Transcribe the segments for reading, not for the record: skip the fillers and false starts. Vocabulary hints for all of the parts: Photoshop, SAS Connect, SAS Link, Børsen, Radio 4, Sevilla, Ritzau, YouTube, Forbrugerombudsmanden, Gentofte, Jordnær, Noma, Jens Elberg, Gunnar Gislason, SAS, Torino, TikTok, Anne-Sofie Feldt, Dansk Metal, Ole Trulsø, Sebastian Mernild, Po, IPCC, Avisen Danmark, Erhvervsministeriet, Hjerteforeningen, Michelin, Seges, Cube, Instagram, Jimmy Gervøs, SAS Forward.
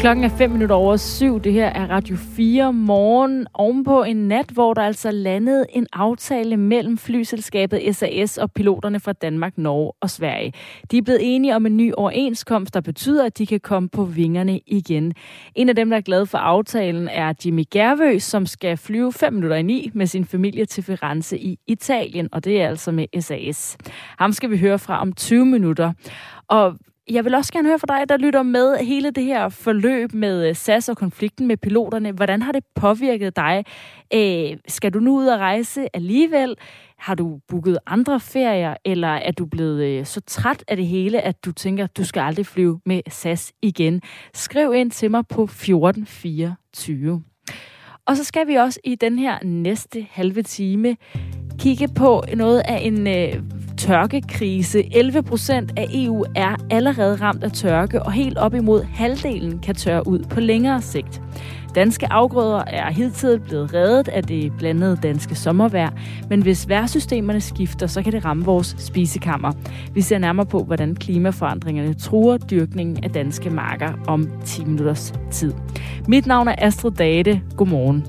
Klokken er 5:05. Det her er Radio 4 morgen ovenpå en nat, hvor der altså landede en aftale mellem flyselskabet SAS og piloterne fra Danmark, Norge og Sverige. De er blevet enige om en ny overenskomst, der betyder, at de kan komme på vingerne igen. En af dem, der er glad for aftalen, er Jimmy Gervøs, som skal flyve 8:55 med sin familie til Firenze i Italien, og det er altså med SAS. Ham skal vi høre fra om 20 minutter. Og jeg vil også gerne høre fra dig, der lytter med hele det her forløb med SAS og konflikten med piloterne. Hvordan har det påvirket dig? Skal du nu ud og rejse alligevel? Har du booket andre ferier? Eller er du blevet så træt af det hele, at du tænker, du skal aldrig flyve med SAS igen? Skriv ind til mig på 1424. Og så skal vi også i den her næste halve time kigge på noget af en tørkekrise. 11% af EU er allerede ramt af tørke, og helt op imod halvdelen kan tørre ud på længere sigt. Danske afgrøder er hidtil blevet reddet af det blandede danske sommervejr, men hvis vejrsystemerne skifter, så kan det ramme vores spisekammer. Vi ser nærmere på, hvordan klimaforandringerne truer dyrkningen af danske marker om 10 minutters tid. Mit navn er Astrid Dage. Godmorgen.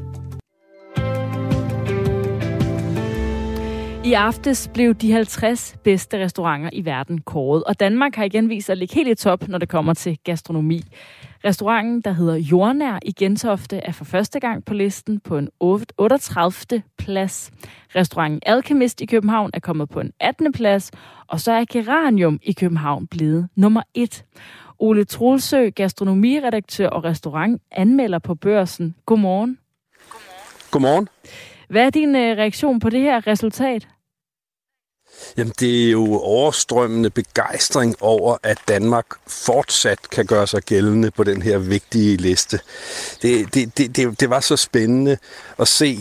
I aftes blev de 50 bedste restauranter i verden kåret, og Danmark har igen vist at ligge helt i top, når det kommer til gastronomi. Restauranten, der hedder Jordnær i Gentofte, er for første gang på listen på en 38. plads. Restauranten Alchemist i København er kommet på en 18. plads, og så er Geranium i København blevet nummer 1. Ole Trulsø, gastronomiredaktør og restaurantanmelder på Børsen. Godmorgen. Godmorgen. Hvad er din reaktion på det her resultat? Jamen, det er jo overstrømmende begejstring over, at Danmark fortsat kan gøre sig gældende på den her vigtige liste. Det var så spændende at se,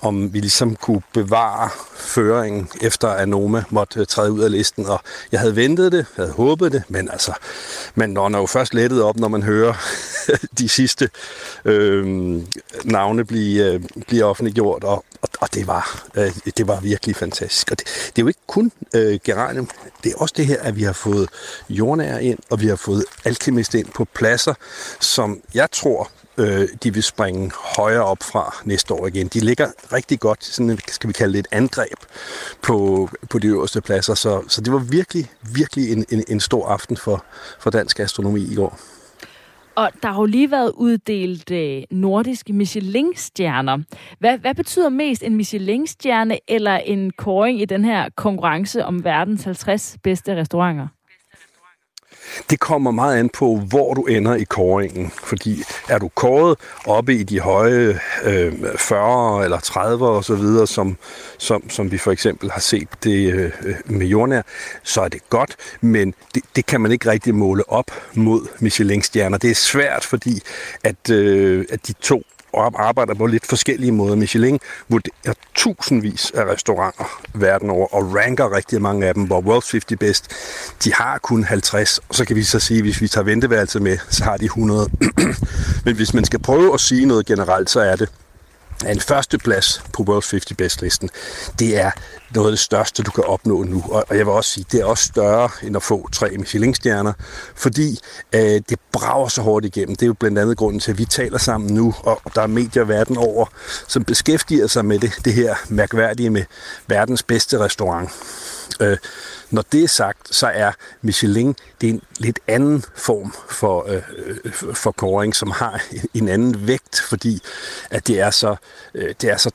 om vi ligesom kunne bevare føringen efter, at Noma måtte træde ud af listen. Og jeg havde ventet det, jeg havde håbet det, men altså, man når jo først lettet op, når man hører de sidste navne blive offentliggjort, og det var virkelig fantastisk. Og det er jo ikke kun Geranium, det er også det her, at vi har fået Jordnær ind, og vi har fået Alchemist ind på pladser, som jeg tror de vil springe højere op fra næste år igen. De ligger rigtig godt, sådan skal vi kalde det et angreb på de øverste pladser, så det var virkelig en stor aften for dansk astronomi i går. Og der har jo lige været uddelt nordiske Michelin-stjerner. Hvad betyder mest, en Michelin-stjerne eller en kåring i den her konkurrence om verdens 50 bedste restauranter? Det kommer meget an på, hvor du ender i kåringen, fordi er du kåret oppe i de høje 40'er eller 30'er osv., som vi for eksempel har set det med Jordnær, så er det godt, men det kan man ikke rigtig måle op mod Michelin-stjerner. Det er svært, fordi at de to arbejder på lidt forskellige måder. Michelin vurderer tusindvis af restauranter verden over og ranker rigtig mange af dem, hvor World's 50 Best, de har kun 50, og så kan vi så sige, at hvis vi tager venteværelse med, så har de 100. Men hvis man skal prøve at sige noget generelt, så er det, at en førsteplads på World's 50 Best-listen, det er noget af det største, du kan opnå nu. Og jeg vil også sige, det er også større end at få 3 Michelin-stjerner, fordi det brager så hårdt igennem. Det er jo blandt andet grunden til, at vi taler sammen nu, og der er medier verden over, som beskæftiger sig med det her mærkværdige med verdens bedste restaurant. Når det er sagt, så er Michelin det er en lidt anden form for kåring, som har en anden vægt, fordi at det er så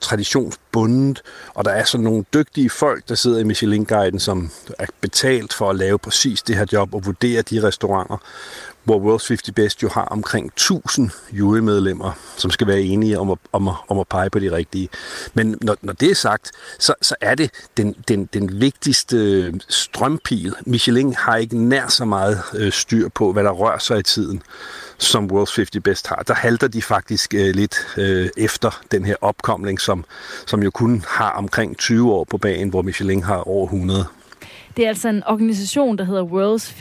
traditionsbundet, og der er så nogle dygtige folk, der sidder i Michelin-guiden, som er betalt for at lave præcis det her job og vurdere de restauranter, hvor World's 50 Best jo har omkring 1000 jurymedlemmer, som skal være enige om at pege på de rigtige. Men når det er sagt, så er det den vigtigste strømpil. Michelin har ikke nær så meget styr på, hvad der rører sig i tiden, som World's 50 Best har. Der halter de faktisk lidt efter den her opkomling, som jo kun har omkring 20 år på bagen, hvor Michelin har over 100. Det er altså en organisation, der hedder World's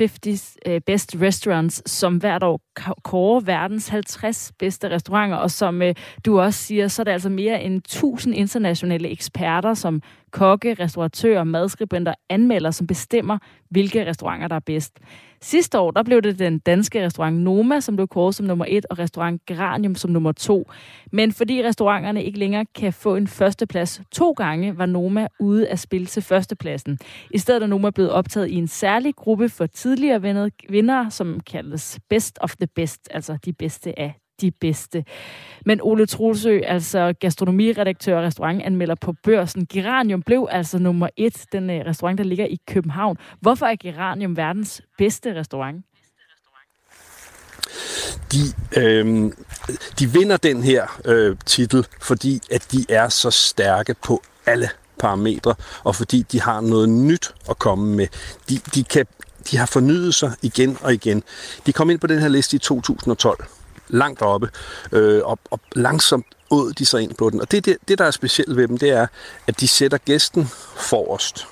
50 Best Restaurants, som hvert år kårer verdens 50 bedste restauranter, og som du også siger, så er der altså mere end 1000 internationale eksperter, som kokke, restauratører, madskribenter, anmeldere, som bestemmer, hvilke restauranter der er bedst. Sidste år, der blev det den danske restaurant Noma, som blev kåret som nummer 1, og restaurant Geranium som nummer 2. Men fordi restauranterne ikke længere kan få en førsteplads 2 gange, var Noma ude at spille til førstepladsen. I stedet er Noma blevet optaget i en særlig gruppe for tidligere vindere, som kaldes Best of the Best, altså de bedste af de bedste. Men Ole Trulsø, altså gastronomiredaktør og restaurantanmelder på Børsen, Geranium blev altså nummer 1, den restaurant, der ligger i København. Hvorfor er Geranium verdens bedste restaurant? De vinder den her titel, fordi at de er så stærke på alle parametre, og fordi de har noget nyt at komme med. De har fornyet sig igen og igen. De kom ind på den her liste i 2012. Langt oppe, og langsomt åd de sig ind på den. Og det, der er specielt ved dem, det er, at de sætter gæsten forrest.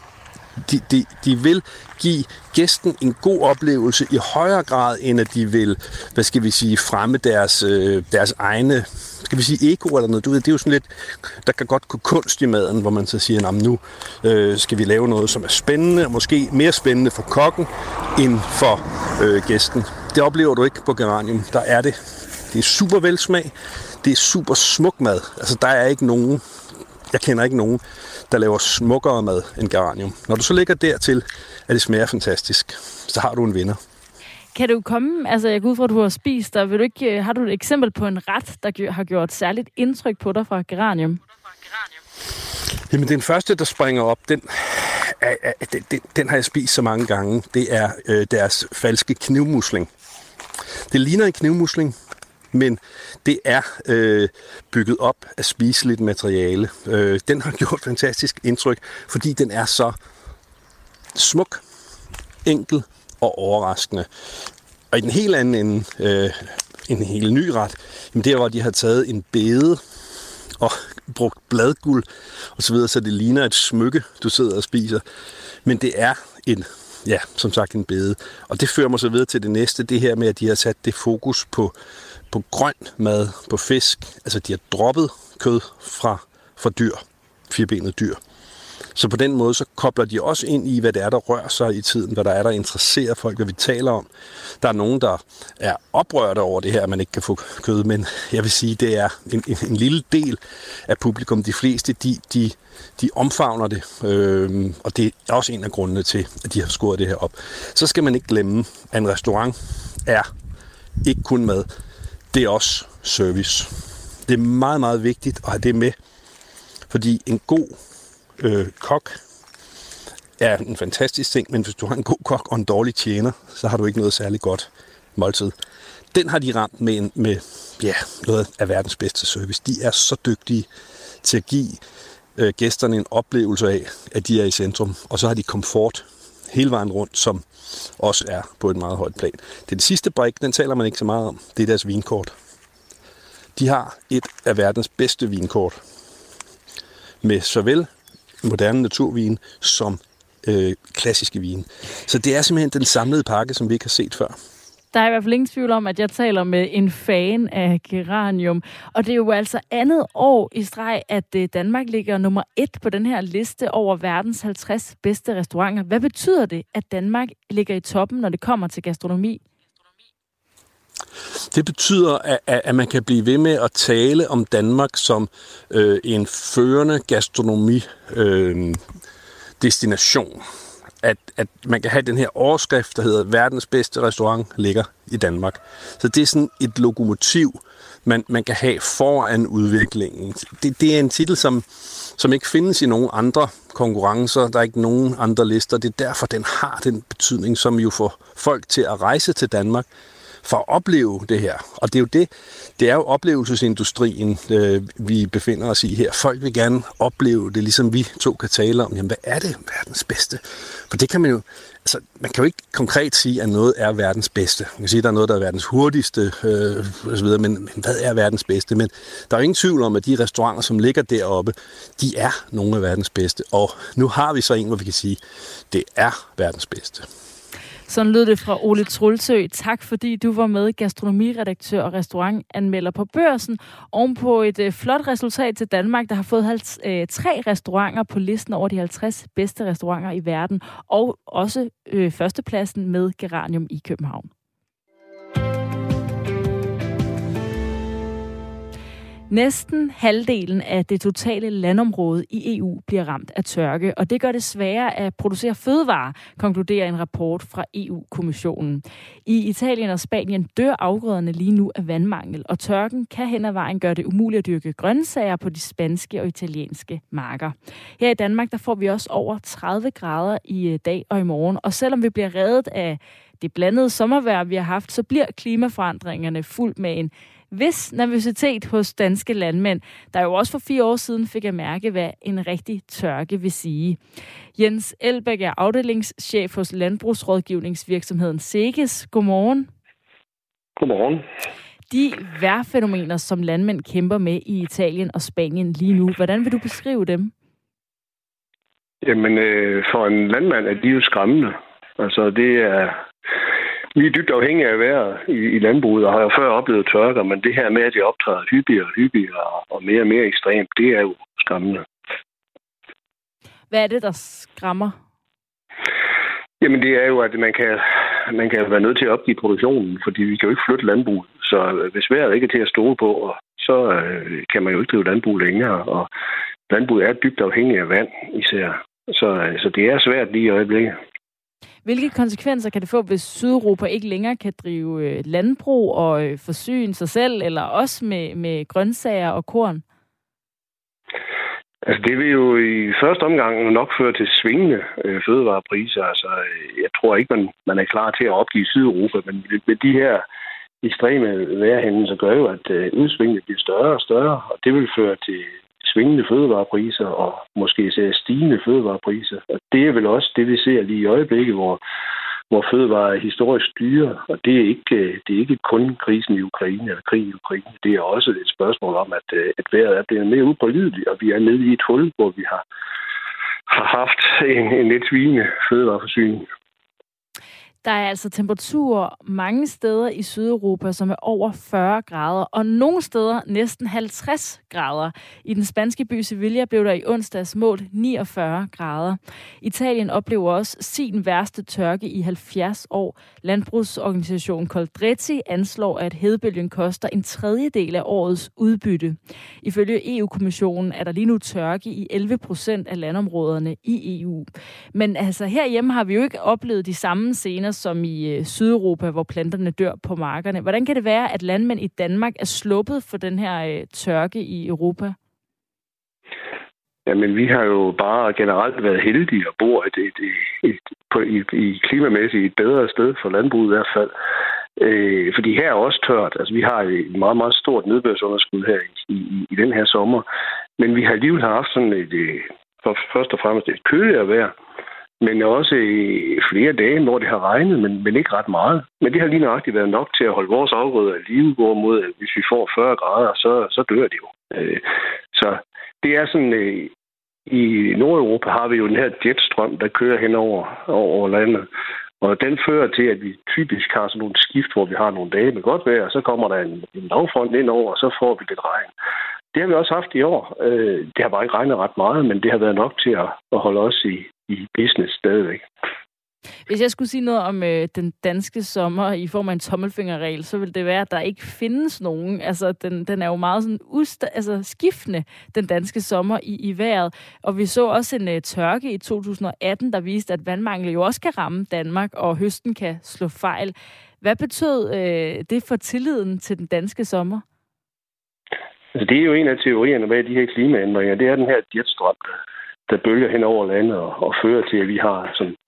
De vil give gæsten en god oplevelse i højere grad, end at de vil, fremme deres egne, ego eller noget. Du ved, det er jo sådan lidt, der kan godt gå kunst i maden, hvor man så siger, nu skal vi lave noget, som er spændende, og måske mere spændende for kokken, end for gæsten. Det oplever du ikke på Geranium. Der er det. Det er super velsmag. Det er super smuk mad. Altså, der er ikke nogen, jeg kender ikke nogen, der laver smukkere mad end Geranium. Når du så ligger dertil, at det smager fantastisk, så har du en vinder. Kan du komme, altså jeg går ud fra, at du har spist der. Har du et eksempel på en ret, der har gjort særligt indtryk på dig fra Geranium? Jamen, den første, der springer op, den har jeg spist så mange gange. Det er deres falske knivmusling. Det ligner en knivmusling, men det er bygget op af spiseligt materiale. Den har gjort fantastisk indtryk, fordi den er så smuk, enkel og overraskende. Og i den helt anden ende, en helt ny ret, jamen der hvor de har taget en bede og brugt bladguld og så videre, så det ligner et smykke, du sidder og spiser. Men det er som sagt en bede. Og det fører mig så videre til det næste, det her med, at de har sat det fokus på grøn mad, på fisk. Altså, de har droppet kød fra dyr, firbenede dyr. Så på den måde, så kobler de også ind i, hvad det er, der rører sig i tiden, hvad der er, der interesserer folk, hvad vi taler om. Der er nogen, der er oprørte over det her, at man ikke kan få kød, men jeg vil sige, det er en lille del af publikum. De fleste, de omfavner det, og det er også en af grundene til, at de har scoret det her op. Så skal man ikke glemme, at en restaurant er ikke kun mad, det er også service. Det er meget, meget vigtigt at have det med, fordi en god kok er en fantastisk ting, men hvis du har en god kok og en dårlig tjener, så har du ikke noget særlig godt måltid. Den har de ramt med noget af verdens bedste service. De er så dygtige til at give gæsterne en oplevelse af, at de er i centrum, og så har de komfort hele vejen rundt, som også er på et meget højt plan. Det er den sidste brik, den taler man ikke så meget om. Det er deres vinkort. De har et af verdens bedste vinkort med såvel moderne naturvin som klassiske vin. Så det er simpelthen den samlede pakke, som vi ikke har set før. Der er i hvert fald ingen tvivl om, at jeg taler med en fan af Geranium. Og det er jo altså andet år i streg, at Danmark ligger nummer 1 på den her liste over verdens 50 bedste restauranter. Hvad betyder det, at Danmark ligger i toppen, når det kommer til gastronomi? Det betyder, at man kan blive ved med at tale om Danmark som en førende gastronomi-destination. At man kan have den her overskrift, der hedder, verdens bedste restaurant ligger i Danmark. Så det er sådan et lokomotiv, man kan have foran udviklingen. Det er en titel, som ikke findes i nogen andre konkurrencer. Der er ikke nogen andre lister. Det er derfor, den har den betydning, som jo får folk til at rejse til Danmark for at opleve det her. Og det er jo oplevelsesindustrien, vi befinder os i her. Folk vil gerne opleve det, ligesom vi to kan tale om. Jamen, hvad er det verdens bedste Og det kan man jo, altså man kan jo ikke konkret sige, at noget er verdens bedste. Man kan sige, at der er noget, der er verdens hurtigste, og så videre, men hvad er verdens bedste? Men der er jo ingen tvivl om, at de restauranter, som ligger deroppe, de er nogle af verdens bedste. Og nu har vi så en, hvor vi kan sige, at det er verdens bedste. Sådan lød det fra Ole Trulsø. Tak fordi du var med, gastronomiredaktør og restaurantanmelder på Børsen, ovenpå et flot resultat til Danmark, der har fået 3 restauranter på listen over de 50 bedste restauranter i verden, og også førstepladsen med Geranium i København. Næsten halvdelen af det totale landområde i EU bliver ramt af tørke, og det gør det sværere at producere fødevarer, konkluderer en rapport fra EU-kommissionen. I Italien og Spanien dør afgrøderne lige nu af vandmangel, og tørken kan hen ad vejen gøre det umuligt at dyrke grøntsager på de spanske og italienske marker. Her i Danmark der får vi også over 30 grader i dag og i morgen, og selvom vi bliver reddet af det blandede sommervejr, vi har haft, så bliver klimaforandringerne fuldt med en vis nervøsitet hos danske landmænd, der jo også for 4 år siden fik at mærke, hvad en rigtig tørke vil sige. Jens Elberg er afdelingschef hos landbrugsrådgivningsvirksomheden Seges. Godmorgen. Godmorgen. De vejrfænomener, som landmænd kæmper med i Italien og Spanien lige nu, hvordan vil du beskrive dem? Jamen, for en landmand er de jo skræmmende. Altså, det er... Vi er dybt afhængige af vejret i landbruget, og har jo før oplevet tørker, men det her med, at de optræder hyppigere og hyppigere og mere og mere ekstremt, det er jo skræmmende. Hvad er det, der skræmmer? Jamen det er jo, at man kan være nødt til at opgive produktionen, fordi vi kan jo ikke flytte landbruget. Så hvis vejret ikke er til at stole på, så kan man jo ikke drive landbrug længere, og landbruget er dybt afhængig af vand især. Så det er svært lige i øjeblikket. Hvilke konsekvenser kan det få, hvis Sydeuropa ikke længere kan drive landbrug og forsyne sig selv, eller også med grøntsager og korn? Altså, det vil jo i første omgang nok føre til svingende fødevarepriser. Altså, jeg tror ikke, man er klar til at opgive Sydeuropa, men med de her ekstreme vejrhændelser gør jo, at udsvingene bliver større og større, og det vil føre til svingende fødevarepriser og måske stigende fødevarepriser. Og det er vel også det, vi ser lige i øjeblikket, hvor fødevarer er historisk dyre. Og det er ikke kun krisen i Ukraine eller krigen i Ukraine. Det er også et spørgsmål om, at vejret er blevet mere upålideligt, og vi er nede i et hul, hvor vi har haft en lidt svingende fødevareforsyning. Der er altså temperaturer mange steder i Sydeuropa, som er over 40 grader, og nogle steder næsten 50 grader. I den spanske by Sevilla blev der i onsdags målt 49 grader. Italien oplever også sin værste tørke i 70 år. Landbrugsorganisationen Coldrezzi anslår, at hedebølgen koster 1/3 af årets udbytte. Ifølge EU-kommissionen er der lige nu tørke i 11% af landområderne i EU. Men altså herhjemme har vi jo ikke oplevet de samme scener, som i Sydeuropa, hvor planterne dør på markerne. Hvordan kan det være, at landmænd i Danmark er sluppet for den her tørke i Europa? Jamen, vi har jo bare generelt været heldige og bor i klimamæssigt et bedre sted for landbruget i hvert fald. Fordi her er også tørt. Altså, vi har et meget, meget stort nedbørsunderskud her i den her sommer. Men vi har alligevel haft sådan et, først og fremmest et køligere vejr, men også i flere dage, når det har regnet, men ikke ret meget. Men det har lige nøjagtigt været nok til at holde vores afgrøder i live, hvorimod at hvis vi får 40 grader, så dør det jo. Så det er sådan, i Nordeuropa har vi jo den her jetstrøm, der kører hen over landet. Og den fører til, at vi typisk har sådan nogle skift, hvor vi har nogle dage med godt vejr, og så kommer der en lavfront ind over, og så får vi lidt regn. Det har vi også haft i år. Det har bare ikke regnet ret meget, men det har været nok til at holde os i business stadigvæk. Hvis jeg skulle sige noget om den danske sommer i form af en tommelfingerregel, så ville det være, at der ikke findes nogen. Altså, den er jo meget sådan skiftende, den danske sommer i vejret. Og vi så også en tørke i 2018, der viste, at vandmangel jo også kan ramme Danmark, og høsten kan slå fejl. Hvad betød det for tilliden til den danske sommer? Altså, det er jo en af teorierne bag de her klimaændringer. Det er den her jetstrøm, der bølger hen over landet og fører til, at vi har,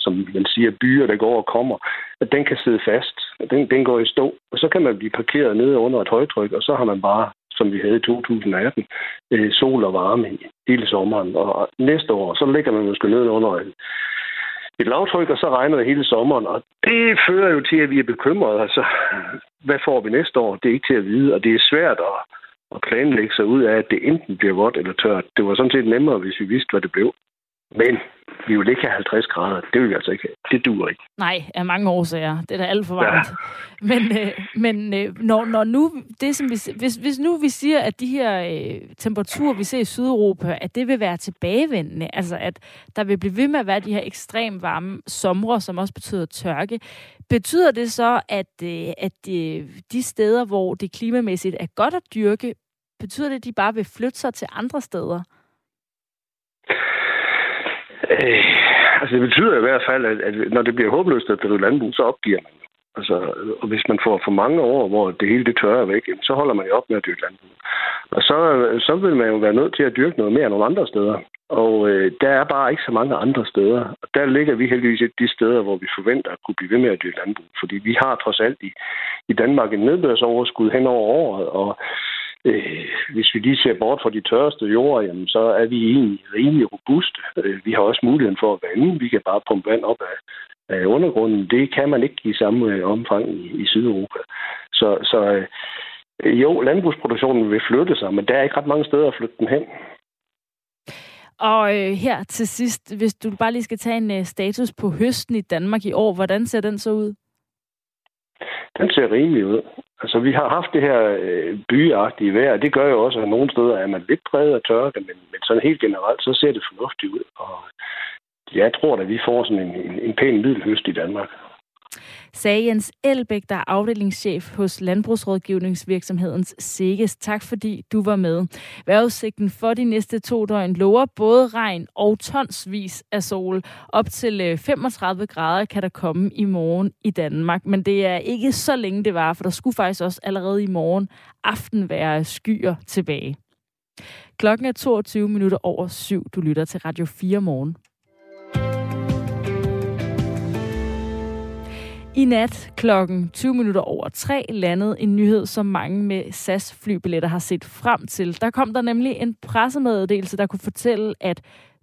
som man siger, byer, der går og kommer, at den kan sidde fast, at den går i stå, og så kan man blive parkeret nede under et højtryk, og så har man bare, som vi havde i 2018, sol og varme hele sommeren. Og næste år, så ligger man måske nede under et lavtryk, og så regner det hele sommeren. Og det fører jo til, at vi er bekymrede. Altså, hvad får vi næste år? Det er ikke til at vide, og det er svært at planlægge sig ud af, at det enten bliver vådt eller tørt. Det var sådan set nemmere, hvis vi vidste, hvad det blev. Men vi vil ikke have 50 grader. Det vil vi altså ikke have. Det duer ikke. Nej, af mange årsager. Det er da alt for varmt. Ja. Men når nu, det, som vi, hvis nu vi siger, at de her temperaturer, vi ser i Sydeuropa, at det vil være tilbagevendende, altså at der vil blive ved med at være de her ekstremt varme somre, som også betyder tørke, betyder det så, at de steder, hvor det klimamæssigt er godt at dyrke, betyder det, at de bare vil flytte sig til andre steder? Altså det betyder i hvert fald, at når det bliver håbløst at drive landbrug, så opgiver man. Altså, og hvis man får for mange år, hvor det hele det tørrer væk, så holder man jo op med at dyrke landbrug. Og så vil man jo være nødt til at dyrke noget mere end nogle andre steder. Og der er bare ikke så mange andre steder. Og der ligger vi heldigvis de steder, hvor vi forventer at kunne blive ved med at dyrke landbrug. Fordi vi har trods alt i Danmark en nedbørsoverskud hen over året, og hvis vi lige ser bort fra de tørreste jorder, jamen, så er vi egentlig rimelig robuste. Vi har også muligheden for at vande. Vi kan bare pumpe vand op af undergrunden. Det kan man ikke i samme omfang i Sydeuropa. Så jo, landbrugsproduktionen vil flytte sig, men der er ikke ret mange steder at flytte den hen. Og her til sidst, hvis du bare lige skal tage en status på høsten i Danmark i år, hvordan ser den så ud? Den ser rimelig ud. Altså, vi har haft det her byagtige vejr, og det gør jo også, at nogle steder er man lidt præget af tørke, men sådan helt generelt, så ser det fornuftigt ud. Og jeg tror da, vi får sådan en pæn middelhøst i Danmark. Sagde Jens Elberg, der er afdelingschef hos landbrugsrådgivningsvirksomheden Seges. Tak fordi du var med. Vejrudsigten for de næste 2 døgn lover både regn og tonsvis af sol. Op til 35 grader kan der komme i morgen i Danmark. Men det er ikke så længe det var, for der skulle faktisk også allerede i morgen aften være skyer tilbage. Klokken er 22:07. Du lytter til Radio 4 morgen. I nat klokken 23:20 landede en nyhed, som mange med SAS-flybilletter har set frem til. Der kom der nemlig en pressemeddelelse, der kunne fortælle, at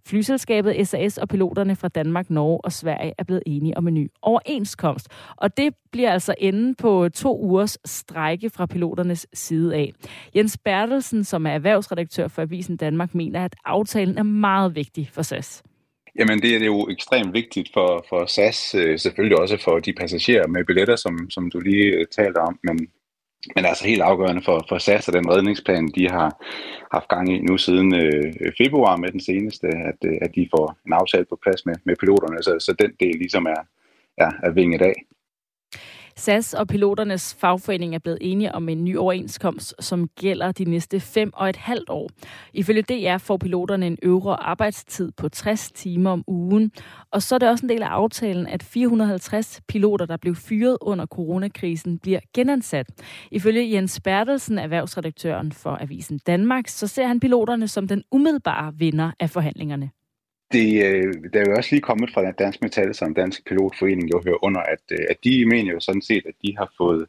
flyselskabet SAS og piloterne fra Danmark, Norge og Sverige er blevet enige om en ny overenskomst. Og det bliver altså enden på 2 ugers strejke fra piloternes side af. Jens Bertelsen, som er erhvervsredaktør for Avisen Danmark, mener, at aftalen er meget vigtig for SAS. Jamen det er jo ekstremt vigtigt for SAS, selvfølgelig også for de passagerer med billetter, som du lige talte om, men altså helt afgørende for SAS og den redningsplan, de har haft gang i nu siden februar med den seneste, at de får en aftale på plads med piloterne, så den del ligesom er vinget af. SAS og piloternes fagforening er blevet enige om en ny overenskomst, som gælder de næste 5,5 år. Ifølge DR får piloterne en øvre arbejdstid på 60 timer om ugen. Og så er det også en del af aftalen, at 450 piloter, der blev fyret under coronakrisen, bliver genansat. Ifølge Jens Bertelsen, erhvervsredaktøren for Avisen Danmark, så ser han piloterne som den umiddelbare vinder af forhandlingerne. Der er jo også lige kommet fra Dansk Metal, som Dansk Pilotforening jo hører under, at de mener jo sådan set, at de har fået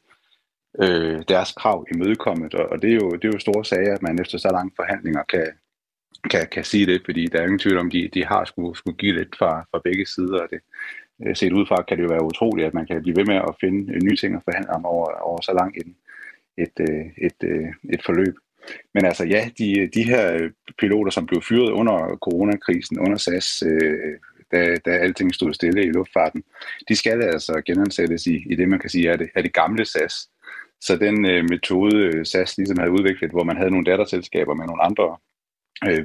deres krav imødekommet, og det er jo store sager, at man efter så lange forhandlinger kan sige det, fordi der er ingen tvivl om, de har skulle give lidt fra begge sider, og det set ud fra kan det jo være utroligt, at man kan blive ved med at finde nye ting at forhandle om over så langt et forløb. Men altså ja, de her piloter, som blev fyret under coronakrisen, under SAS, da alting stod stille i luftfarten, de skal altså genansættes i det, man kan sige er det gamle SAS. Så den metode, SAS ligesom havde udviklet, hvor man havde nogle datterselskaber med nogle andre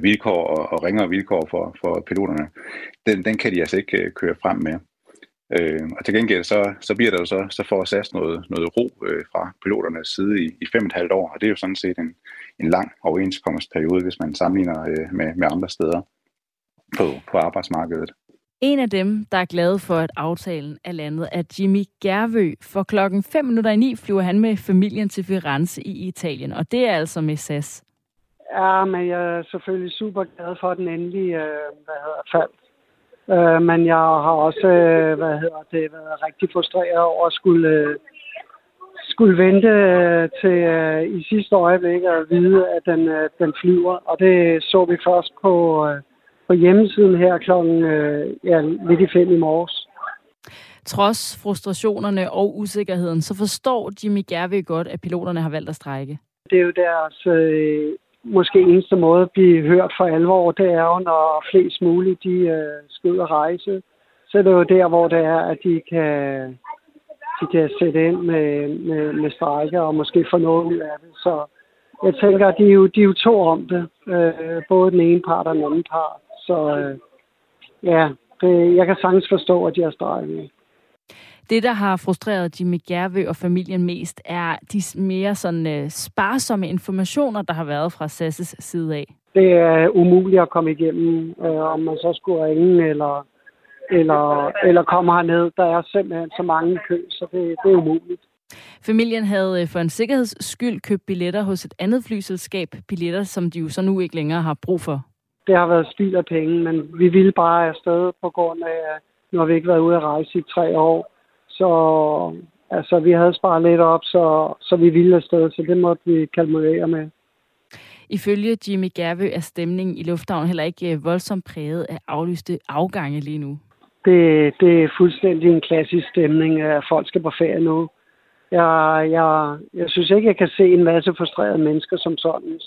vilkår og ringere vilkår for piloterne, den kan de altså ikke køre frem med. Og til gengæld så bliver der jo så får SAS noget ro fra piloternes side i 5,5 år, og det er jo sådan set en lang overenskomstperiode, hvis man sammenligner med andre steder på arbejdsmarkedet. En af dem, der er glad for, at aftalen er landet, er Jimmy Gervøs. For 8:55 flyver han med familien til Firenze i Italien, og det er altså med SAS. Ja, men jeg er selvfølgelig super glad for den endelige faldt. Men jeg har også været rigtig frustreret over at skulle vente til i sidste øjeblik og vide, at den flyver. Og det så vi først på på hjemmesiden her klokken lidt i 5 i morges. Trods frustrationerne og usikkerheden, så forstår Jimmy Gervøs godt, at piloterne har valgt at strejke. Det er jo deres måske eneste måde at blive hørt for alvor, det er jo, når flest muligt de skal ud og rejse. Så det er jo der, hvor det er, at de kan sætte ind med strejker og måske få noget ud af det. Så jeg tænker, at de er jo to om det. Både den ene part og den anden part. Så jeg kan sagtens forstå, at de har strejket. Det, der har frustreret Jimmy Gervøs og familien mest, er de mere sådan sparsomme informationer, der har været fra SAS' side af. Det er umuligt at komme igennem, om man så skulle ringe eller kommer herned. Der er simpelthen så mange kø, så det er umuligt. Familien havde for en sikkerheds skyld købt billetter hos et andet flyselskab. Billetter, som de jo så nu ikke længere har brug for. Det har været spild af penge, men vi ville bare afsted på grund af, at nu har vi ikke været ude at rejse i 3 år. Så altså, vi havde sparet lidt op, så vi ville afsted, så det måtte vi kalkulere med. Ifølge Jimmy Gervøs er stemningen i lufthavnen heller ikke voldsomt præget af aflyste afgange lige nu. Det er fuldstændig en klassisk stemning, at folk skal på ferie nu. Jeg synes ikke, jeg kan se en masse frustrerede mennesker som sådan,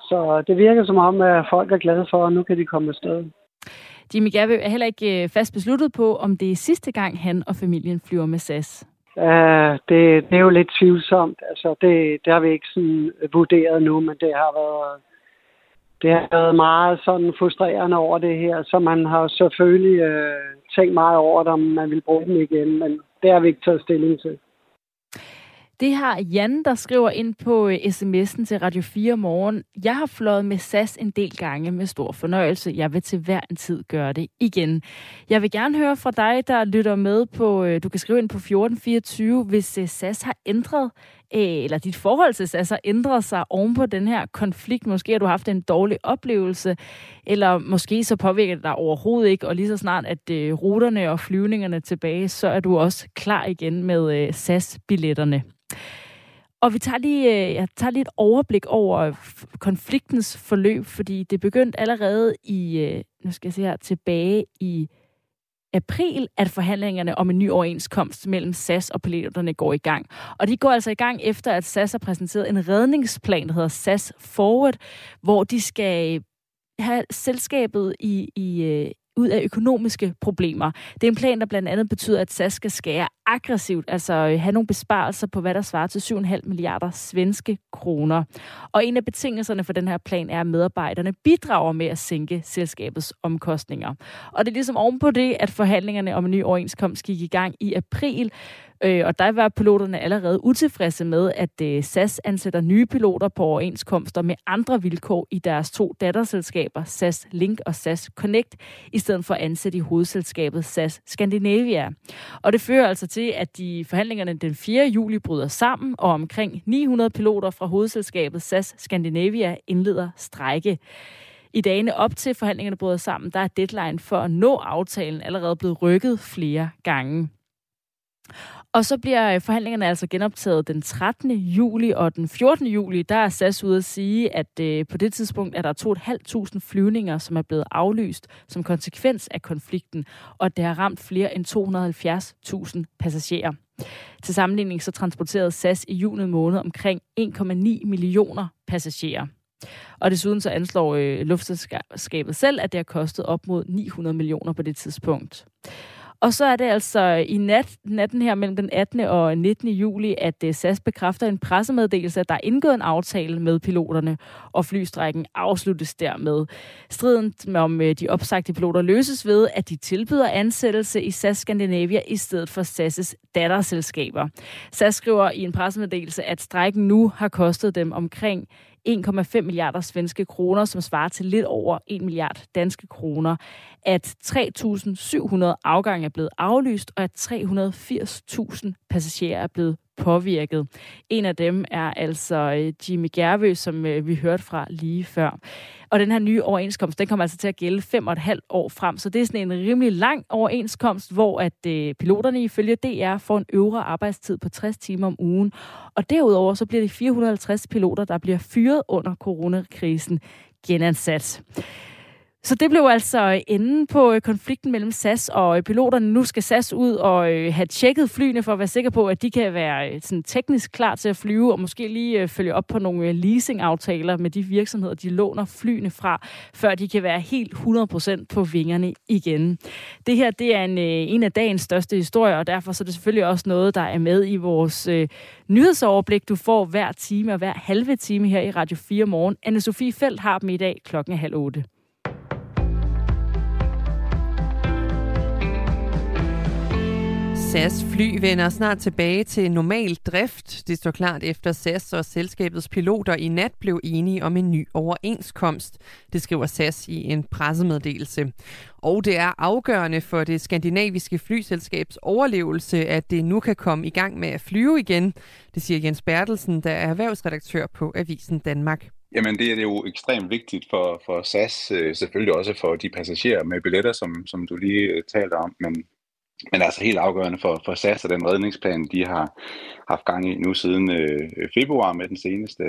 så det virker som om, at folk er glade for, at nu kan de komme afsted. Jimmy Gervøs er heller ikke fast besluttet på, om det er sidste gang, han og familien flyver med SAS. Det er jo lidt tvivlsomt. Altså, det har vi ikke sådan vurderet nu, men det har været meget sådan frustrerende over det her. Så man har selvfølgelig tænkt meget over det, om man vil bruge dem igen, men det har vi ikke taget stilling til. Det har Jan, der skriver ind på sms'en til Radio 4 morgen. Jeg har fløjet med SAS en del gange med stor fornøjelse. Jeg vil til hver en tid gøre det igen. Jeg vil gerne høre fra dig, der lytter med på, du kan skrive ind på 1424, hvis SAS har ændret, eller dit forhold til SAS har ændret sig oven på den her konflikt. Måske har du haft en dårlig oplevelse, eller måske så påvirker det dig overhovedet ikke, og lige så snart, at ruterne og flyvningerne er tilbage, så er du også klar igen med SAS-billetterne. Og jeg tager lige et overblik over konfliktens forløb, fordi det begyndte allerede tilbage i april, at forhandlingerne om en ny overenskomst mellem SAS og piloterne går i gang. Og de går altså i gang efter, at SAS har præsenteret en redningsplan, der hedder SAS Forward, hvor de skal have selskabet ud af økonomiske problemer. Det er en plan, der blandt andet betyder, at SAS skal skære aggressivt, altså have nogle besparelser på, hvad der svarer til 7,5 milliarder svenske kroner. Og en af betingelserne for den her plan er, at medarbejderne bidrager med at sænke selskabets omkostninger. Og det er ligesom ovenpå det, at forhandlingerne om en ny overenskomst gik i gang i april, og der var piloterne allerede utilfredse med, at SAS ansætter nye piloter på overenskomster med andre vilkår i deres 2 datterselskaber, SAS Link og SAS Connect, i stedet for at ansætte i hovedselskabet SAS Scandinavia. Og det fører altså til, at de forhandlingerne den 4. juli bryder sammen, og omkring 900 piloter fra hovedselskabet SAS Scandinavia indleder strejke. I dagene op til forhandlingerne bryder sammen, der er deadline for at nå aftalen allerede blevet rykket flere gange. Og så bliver forhandlingerne altså genoptaget den 13. juli, og den 14. juli, der er SAS ude at sige, at på det tidspunkt er der 2.500 flyvninger, som er blevet aflyst som konsekvens af konflikten, og det har ramt flere end 270.000 passagerer. Til sammenligning så transporterede SAS i juni måned omkring 1,9 millioner passagerer. Og desuden så anslår luftselskabet selv, at det har kostet op mod 900 millioner på det tidspunkt. Og så er det altså i natten her mellem den 18. og 19. juli, at SAS bekræfter en pressemeddelelse, at der er indgået en aftale med piloterne, og flystrækken afsluttes dermed. Striden om de opsagte piloter løses ved, at de tilbyder ansættelse i SAS Scandinavia i stedet for SAS' datterselskaber. SAS skriver i en pressemeddelelse, at strejken nu har kostet dem omkring 1,5 milliarder svenske kroner, som svarer til lidt over 1 milliard danske kroner, at 3.700 afgange er blevet aflyst, og at 380.000 passagerer er blevet påvirket. En af dem er altså Jimmy Gervøs, som vi hørte fra lige før. Og den her nye overenskomst, den kommer altså til at gælde 5,5 år frem, så det er sådan en rimelig lang overenskomst, hvor at piloterne ifølge DR får en øvre arbejdstid på 60 timer om ugen. Og derudover så bliver de 450 piloter, der bliver fyret under coronakrisen, genansat. Så det blev altså enden på konflikten mellem SAS og piloterne. Nu skal SAS ud og have tjekket flyene for at være sikker på, at de kan være sådan teknisk klar til at flyve, og måske lige følge op på nogle leasingaftaler med de virksomheder, de låner flyene fra, før de kan være helt 100% på vingerne igen. Det her, det er en af dagens største historier, og derfor så er det selvfølgelig også noget, der er med i vores nyhedsoverblik. Du får hver time og hver halve time her i Radio 4 morgen. Anne-Sofie Feldt har dem i dag klokken 7:30. SAS fly vender snart tilbage til normal drift. Det står klart efter SAS og selskabets piloter i nat blev enige om en ny overenskomst. Det skriver SAS i en pressemeddelelse. Og det er afgørende for det skandinaviske flyselskabs overlevelse, at det nu kan komme i gang med at flyve igen. Det siger Jens Bertelsen, der er erhvervsredaktør på Avisen Danmark. Jamen det er jo ekstremt vigtigt for SAS, selvfølgelig også for de passagerer med billetter, som du lige talte om, men altså helt afgørende for SAS og den redningsplan, de har haft gang i nu siden februar med den seneste,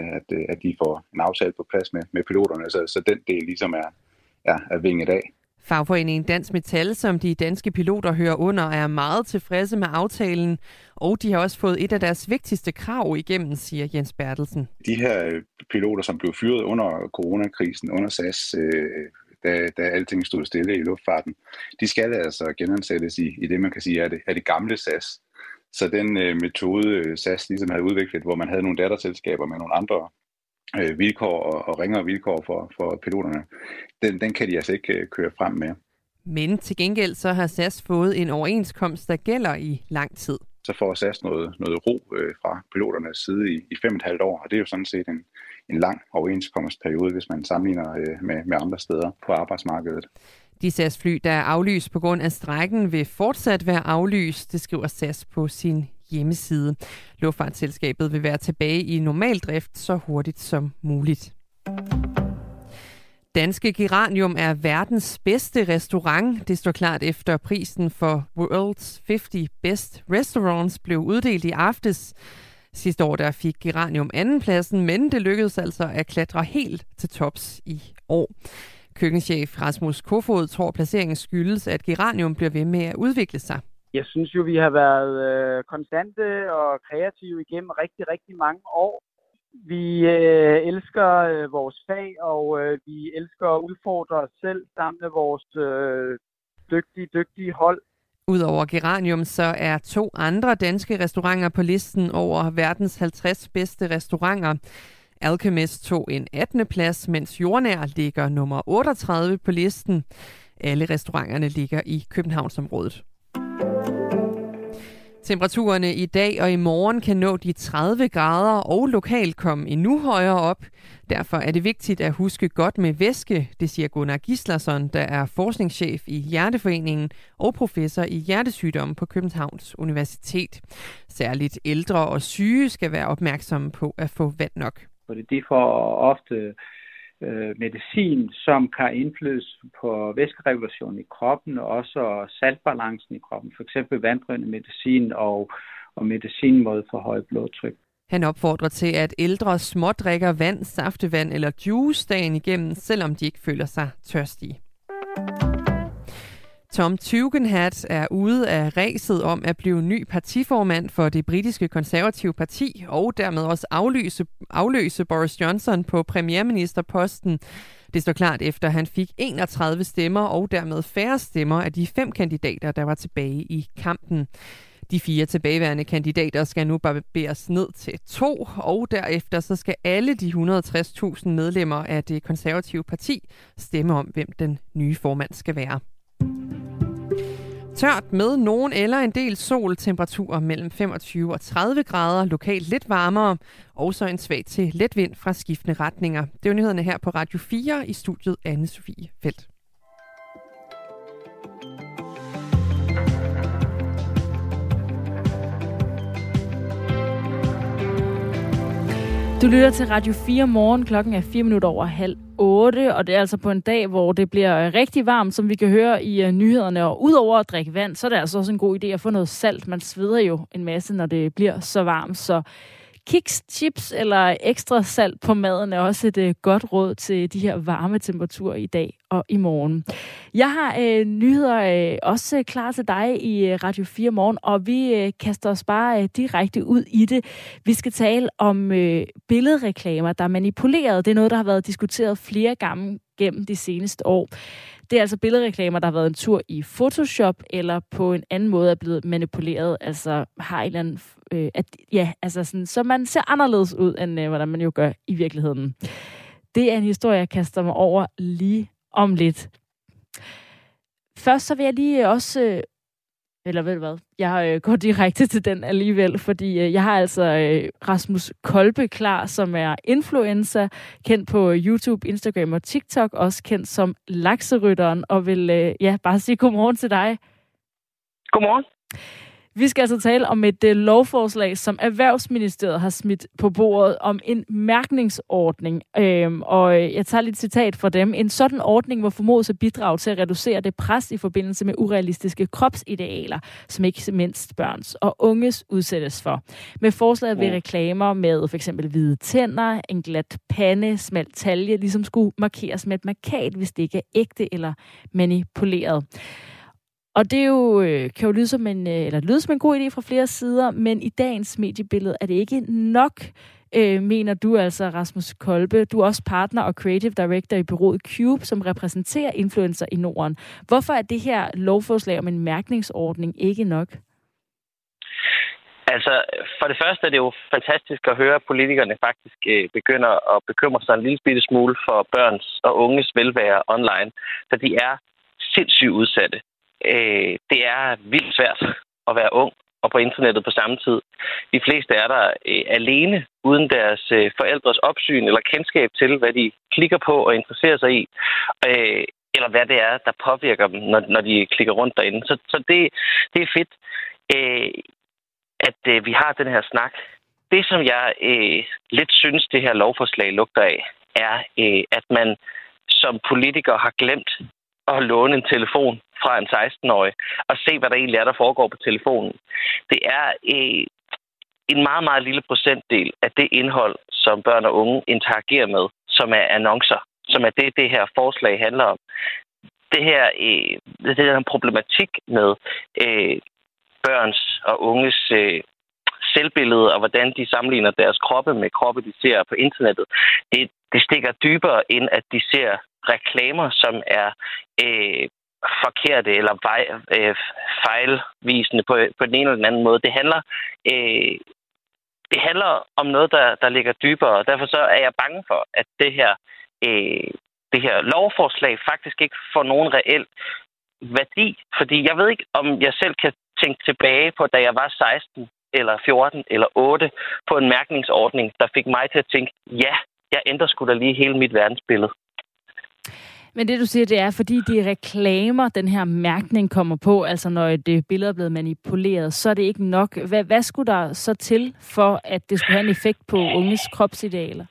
at de får en aftale på plads med piloterne, så den del ligesom er vinget af. Fagforeningen Dansk Metal, som de danske piloter hører under, er meget tilfredse med aftalen, og de har også fået et af deres vigtigste krav igennem, siger Jens Bertelsen. De her piloter, som blev fyret under coronakrisen, under SAS, da alting stod stille i luftfarten, de skal altså genansættes i det, man kan sige er det gamle SAS. Så den metode, SAS ligesom havde udviklet, hvor man havde nogle datterselskaber med nogle andre vilkår og ringere vilkår for piloterne, den kan de altså ikke køre frem med. Men til gengæld så har SAS fået en overenskomst, der gælder i lang tid. Så får SAS noget ro fra piloternes side i 5,5 år, og det er jo sådan set en lang overenskomstperiode, hvis man sammenligner med andre steder på arbejdsmarkedet. De SAS-fly, der er aflyst på grund af strejken, vil fortsat være aflyst, det skriver SAS på sin hjemmeside. Luftfartsselskabet vil være tilbage i normal drift så hurtigt som muligt. Danske Geranium er verdens bedste restaurant. Det står klart efter prisen for World's 50 Best Restaurants blev uddelt i aftes. Sidste år der fik Geranium andenpladsen, men det lykkedes altså at klatre helt til tops i år. Køkkenchef Rasmus Kolbe tror placeringen skyldes, at Geranium bliver ved med at udvikle sig. Jeg synes jo, vi har været konstante og kreative igennem rigtig, rigtig mange år. Vi elsker vores fag, og vi elsker at udfordre os selv sammen med vores dygtige hold. Udover Geranium, så er 2 andre danske restauranter på listen over verdens 50 bedste restauranter. Alchemist tog en 18. plads, mens Jordnær ligger nummer 38 på listen. Alle restauranterne ligger i Københavnsområdet. Temperaturerne i dag og i morgen kan nå de 30 grader og lokalt komme endnu højere op. Derfor er det vigtigt at huske godt med væske, det siger Gunnar Gislason, der er forskningschef i Hjerteforeningen og professor i hjertesygdomme på Københavns Universitet. Særligt ældre og syge skal være opmærksomme på at få vand nok. De får ofte medicin, som kan indflydes på væskeregulationen i kroppen og også saltbalancen i kroppen, f.eks. vandrørende medicin og medicin mod for højt blodtryk. Han opfordrer til, at ældre smådrikker vand, saftevand eller juice dagen igennem, selvom de ikke føler sig tørstige. Tom Tugendhat er ude af ræset om at blive ny partiformand for det britiske konservative parti, og dermed også afløse Boris Johnson på premierministerposten. Det står klart efter, at han fik 31 stemmer, og dermed færre stemmer af de 5 kandidater, der var tilbage i kampen. De 4 tilbageværende kandidater skal nu barberes ned til 2, og derefter så skal alle de 160.000 medlemmer af det konservative parti stemme om, hvem den nye formand skal være. Tørt med nogen eller en del sol, temperaturer mellem 25 og 30 grader, lokalt lidt varmere, og så en svag til let vind fra skiftende retninger. Det er nyhederne her på Radio 4 i studiet Anne-Sofie Feldt. Du lytter til Radio 4 morgen, klokken er 7:45, og det er altså på en dag, hvor det bliver rigtig varmt, som vi kan høre i nyhederne. Og udover at drikke vand, så er det altså også en god idé at få noget salt. Man sveder jo en masse, når det bliver så varmt, så Kiks, chips eller ekstra salt på maden er også et godt råd til de her varme temperaturer i dag og i morgen. Jeg har nyheder også klar til dig i Radio 4 morgen, og vi kaster os bare direkte ud i det. Vi skal tale om billedreklamer, der er manipuleret. Det er noget, der har været diskuteret flere gange gennem de seneste år. Det er altså billedreklamer, der har været en tur i Photoshop, eller på en anden måde er blevet manipuleret, altså har en eller anden, så man ser anderledes ud, end hvordan man jo gør i virkeligheden. Det er en historie, jeg kaster mig over lige om lidt. Først så vil jeg lige også... Eller ved du hvad? Jeg går direkte til den alligevel, fordi jeg har altså Rasmus Kolbe klar, som er influencer, kendt på YouTube, Instagram og TikTok, også kendt som Lakserytteren, og vil bare sige godmorgen til dig. Godmorgen. Vi skal altså tale om et lovforslag, som Erhvervsministeriet har smidt på bordet om en mærkningsordning. Og jeg tager lidt citat fra dem. En sådan ordning må formodes at bidrage til at reducere det pres i forbindelse med urealistiske kropsidealer, som ikke mindst børns og unges udsættes for. Med forslaget vil reklamer med f.eks. hvide tænder, en glat pande, smal talje, ligesom skulle markeres med et mærkat, hvis det ikke er ægte eller manipuleret. Og det er jo, kan jo lyde som en god idé fra flere sider, men i dagens mediebillede er det ikke nok, mener du altså, Rasmus Kolbe. Du er også partner og creative director i bureauet Cube, som repræsenterer influencer i Norden. Hvorfor er det her lovforslag om en mærkningsordning ikke nok? Altså, for det første er det jo fantastisk at høre, at politikerne faktisk begynder at bekymre sig en lille smule for børns og unges velvære online, for de er sindssygt udsatte. Det er vildt svært at være ung og på internettet på samme tid. De fleste er der alene, uden deres forældres opsyn eller kendskab til, hvad de klikker på og interesserer sig i, eller hvad det er, der påvirker dem, når de klikker rundt derinde. Så det er fedt, at vi har den her snak. Det, som jeg lidt synes, det her lovforslag lugter af, er, at man som politiker har glemt at låne en telefon fra en 16-årig, og se, hvad der egentlig er, der foregår på telefonen. Det er en meget, meget lille procentdel af det indhold, som børn og unge interagerer med, som er annoncer, som er det her forslag handler om. Det her problematik med børns og unges selvbillede, og hvordan de sammenligner deres kroppe med kroppe, de ser på internettet, det stikker dybere ind, at de ser reklamer, som er forkerte eller fejlvisende på den ene eller den anden måde. Det handler om noget, der ligger dybere, og derfor så er jeg bange for, at det her lovforslag faktisk ikke får nogen reel værdi, fordi jeg ved ikke, om jeg selv kan tænke tilbage på, da jeg var 16 eller 14 eller 8 på en mærkningsordning, der fik mig til at tænke, ja, jeg ændrer sgu da lige hele mit verdensbillede. Men det, du siger, det er, fordi de reklamer, den her mærkning kommer på, altså når et billede er blevet manipuleret, så er det ikke nok. Hvad skulle der så til, for at det skulle have en effekt på unges kropsidealer?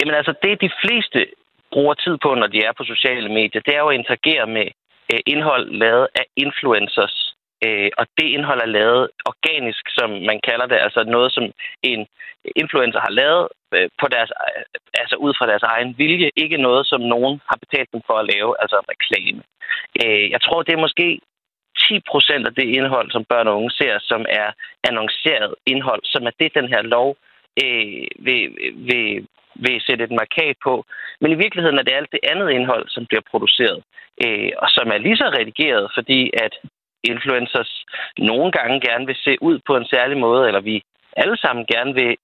Jamen altså, det de fleste bruger tid på, når de er på sociale medier, det er jo at interagere med indhold lavet af influencers. Og det indhold er lavet organisk, som man kalder det, altså noget, som en influencer har lavet, på deres, altså ud fra deres egen vilje, ikke noget, som nogen har betalt dem for at lave, altså reklame. Jeg tror, det er måske 10% af det indhold, som børn og unge ser, som er annonceret indhold, som er det, den her lov vil sætte et markat på. Men i virkeligheden er det alt det andet indhold, som bliver produceret, og som er lige så redigeret, fordi at influencers nogle gange gerne vil se ud på en særlig måde, eller vi alle sammen gerne vil